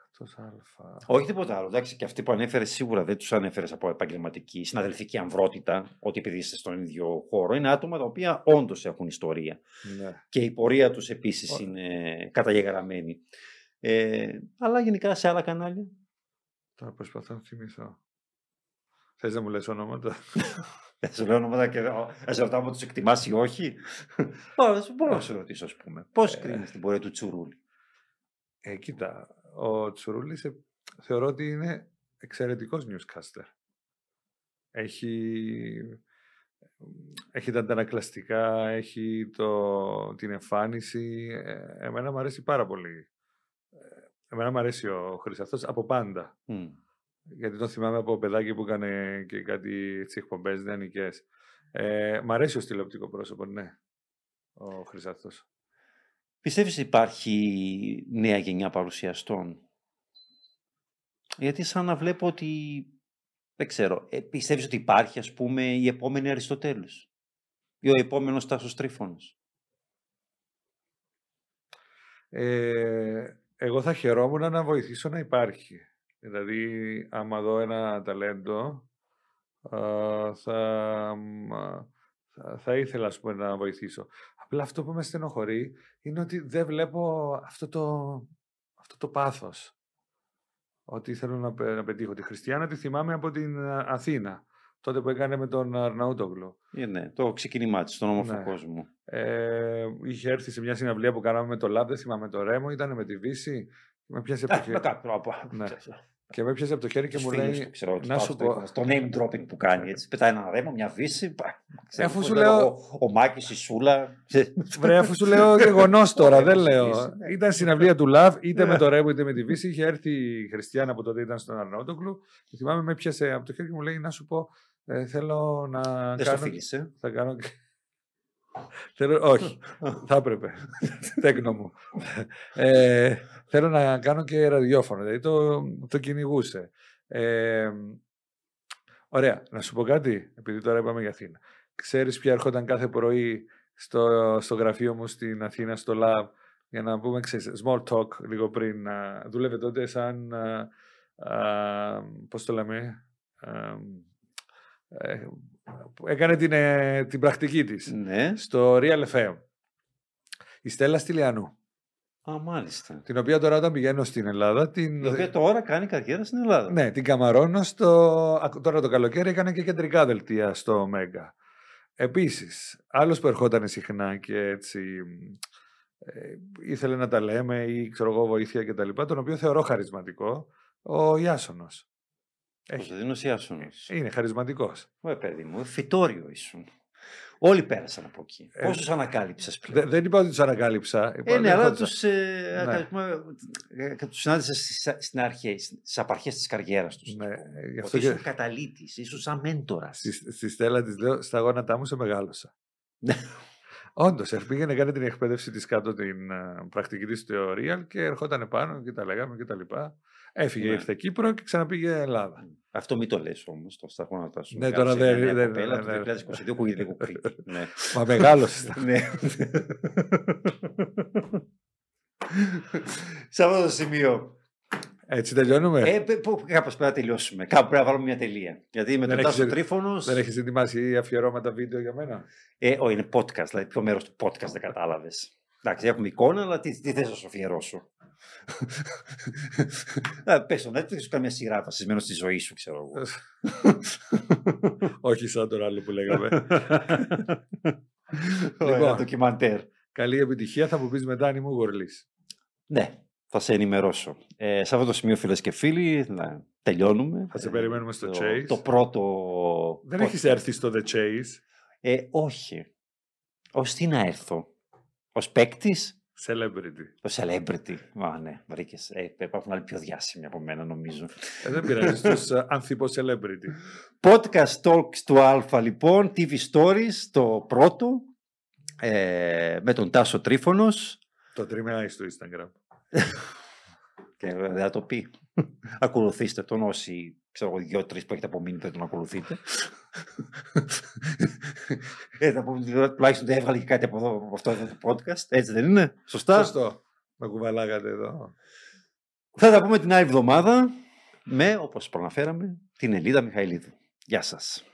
Εκτός αλφα. Όχι τίποτα άλλο. Εντάξει, και αυτοί που ανέφερε σίγουρα δεν τους ανέφερες από επαγγελματική συναδελφική αμβρότητα, ότι επειδή είστε στον ίδιο χώρο. Είναι άτομα τα οποία όντως έχουν ιστορία. Ναι. Και η πορεία τους επίσης Ό... είναι καταγεγραμμένη. Ε, αλλά γενικά σε άλλα κανάλια. Τώρα προσπαθώ να θυμηθώ. Θες να μου λες ονόματα? Θα σου λέω ονόματα και θα σε ρωτάω αν τους εκτιμάς ή όχι. Μπορώ να σου ρωτήσω, ας πούμε. Πώς κρίνεις την πορεία του Τσουρούλη? Ε, κοίτα, ο Τσουρούλης θεωρώ ότι είναι εξαιρετικός newscaster. Έχει, έχει τα αντανακλαστικά, έχει το, την εμφάνιση. Ε, εμένα μου αρέσει πάρα πολύ. Εμένα μου αρέσει ο Χρυσάθος από πάντα. Mm. Γιατί τον θυμάμαι από παιδάκι που έκανε και κάτι τις εκπομπές νεανικές. Ε, μ' αρέσει ως τηλεοπτικό πρόσωπο, ναι, ο Χρυσάθος. Πιστεύεις υπάρχει νέα γενιά παρουσιαστών? Γιατί σαν να βλέπω ότι, δεν ξέρω, ε, πιστεύεις ότι υπάρχει, ας πούμε, η επόμενη Αριστοτέλους ή ο επόμενος Τάσος Τρίφωνος? Ε... Εγώ θα χαιρόμουν να βοηθήσω να υπάρχει. Δηλαδή, άμα δω ένα ταλέντο, θα, θα, θα ήθελα ας πούμε, να βοηθήσω. Απλά αυτό που με στενοχωρεί είναι ότι δεν βλέπω αυτό το, αυτό το πάθος. Ότι θέλω να, να πετύχω. Τη Χριστιανά τη θυμάμαι από την Αθήνα, τότε που έκανε με τον Αρναούτογλου. Ε, ναι, το ξεκίνημά της στον όμορφο ναι. κόσμο. Ε, είχε έρθει σε μια συναυλία που κάναμε με το Λαμπ, δεν θυμάμαι το Ρέμο, ήταν με τη Βύση. Με πιάσε από το χέρι. Ναι. Και με πιάσε από το χέρι και μου λέει. Ξέρω, να σου πω. Το name dropping που κάνει. Έτσι. Πετάει ένα Ρέμο, μια Βύση. Ξέρω, αφού σου λέω. Ο, ο Μάκης, η Σούλα. Βρε, αφού σου λέω γεγονός τώρα, δεν λέω. Ήταν συναυλία του Λαμπ, είτε με το Ρέμο είτε με τη Βύση. Είχε έρθει η Χριστιανά που τότε ήταν στον Αρναούτογλου. Και θυμάμαι με πιάσε από το χέρι και μου λέει να σου πω. Ε, θέλω να δεν κάνω... Θα κάνω... θέλω... Όχι, θα έπρεπε. Τέκνο μου. Ε, θέλω να κάνω και ραδιόφωνο. Δηλαδή το, το κυνηγούσε. Ε, ωραία, να σου πω κάτι, επειδή τώρα είπαμε για Αθήνα. Ξέρεις ποια έρχονταν κάθε πρωί στο, στο γραφείο μου στην Αθήνα, στο Lab, για να πούμε, ξέρεις, small talk λίγο πριν. Δούλευε τότε σαν, α, α, πώς το λέμε... Α, Ε, έκανε την, ε, την πρακτική της ναι. στο Real εφ εμ η Στέλλα Στυλιανού. Α, μάλιστα. Την οποία τώρα όταν πηγαίνω στην Ελλάδα την... Η οποία τώρα κάνει καριέρα στην Ελλάδα. Ναι, την καμαρώνω στο... Τώρα το καλοκαίρι έκανε και κεντρικά δελτία στο Μέγκα. Επίσης, άλλος που ερχόταν συχνά και έτσι ε, ήθελε να τα λέμε ή ξέρω εγώ βοήθεια κτλ, τον οποίο θεωρώ χαρισματικό, ο Ιάσονος. Έχει. Είναι χαρισματικός. Ωε παιδί μου, φυτόριο ήσουν. Όλοι πέρασαν από εκεί. Ε, Πώς τους ανακάλυψες πλέον? Δε, δεν είπα ότι τους ανακάλυψα. Ε, ναι, αλλά τους, ε, ναι. πούμε, τους συνάντησα στις αρχές, αρχές της καριέρας τους. Ναι, ότι ήσουν και... καταλήτης, ήσουν σαν μέντορας. Στη, στη Στέλλα της λέω, στα γόνατά μου σε μεγάλωσα. Όντως, πήγαινε κάνει την εκπαίδευση της κάτω την uh, πρακτική της θεωρία και ερχόταν πάνω και τα λέγαμε και τα λοιπά. Έφυγε, ναι. ήρθε Κύπρο και ξαναπήγε Ελλάδα. Αυτό μην το λες όμως, το στα γόνατά σου. Ναι, τώρα δεν είναι. Ναι, ναι, ναι, ναι. Το δύο χιλιάδες είκοσι δύο που γίνεται. Μα μεγάλωσε. Ναι. Σε αυτό το σημείο. Έτσι τελειώνουμε. Ε, Κάπω πρέπει να τελειώσουμε. Κάπου πρέπει να βάλουμε μια τελεία. Γιατί με τον Τάσο Τρίφωνο. Δεν έχεις ετοιμάσει αφιερώματα βίντεο για μένα. Ε, όχι, είναι podcast. Δηλαδή, ποιο μέρος του podcast δεν κατάλαβες. Εντάξει, έχουμε εικόνα, αλλά τι, τι θες να σου αφιερώσω. Πες στον Netflix, σου κάνει μια σειρά βασισμένο στη ζωή σου, ξέρω εγώ. Όχι σαν τον άλλο που λέγαμε. Λοιπόν, ντοκιμαντέρ. Καλή επιτυχία, θα μου πεις μετά αν μου γορλείς. Ναι, θα σε ενημερώσω. Ε, σε αυτό το σημείο, φίλες και φίλοι, να τελειώνουμε. Θα σε περιμένουμε στο ε, Chase. Το, το πρώτο... Δεν πώς... έχεις έρθει στο The Chase. Ε, όχι. Ως τι να έρθω. Ως παίκτης. Celebrity. Το celebrity. Μα ναι, βρήκες. Ε, υπάρχουν άλλοι πιο διάσημοι από μένα, νομίζω. Ε, δεν πειράζει, τους ανθίπο celebrity. Podcast Talks του Αλφα, λοιπόν. τι βι Stories, το πρώτο. Ε, με τον Τάσο Τρίφωνος. Το τριμεάει στο Instagram. Και δεν θα το πει. Ακολουθήστε τον όσοι, ξέρω, δύο-τρεις που έχετε απομείνει, δεν τον ακολουθείτε. ε, θα πούμε, τουλάχιστον δεν έβγαλε και κάτι από, εδώ, από αυτό εδώ το podcast. Έτσι δεν είναι? Σωστά. Σωστό. Με κουβαλάγατε εδώ. Θα τα πούμε την άλλη εβδομάδα με, όπως προναφέραμε, την Ελίδα Μιχαηλίδου. Γεια σας.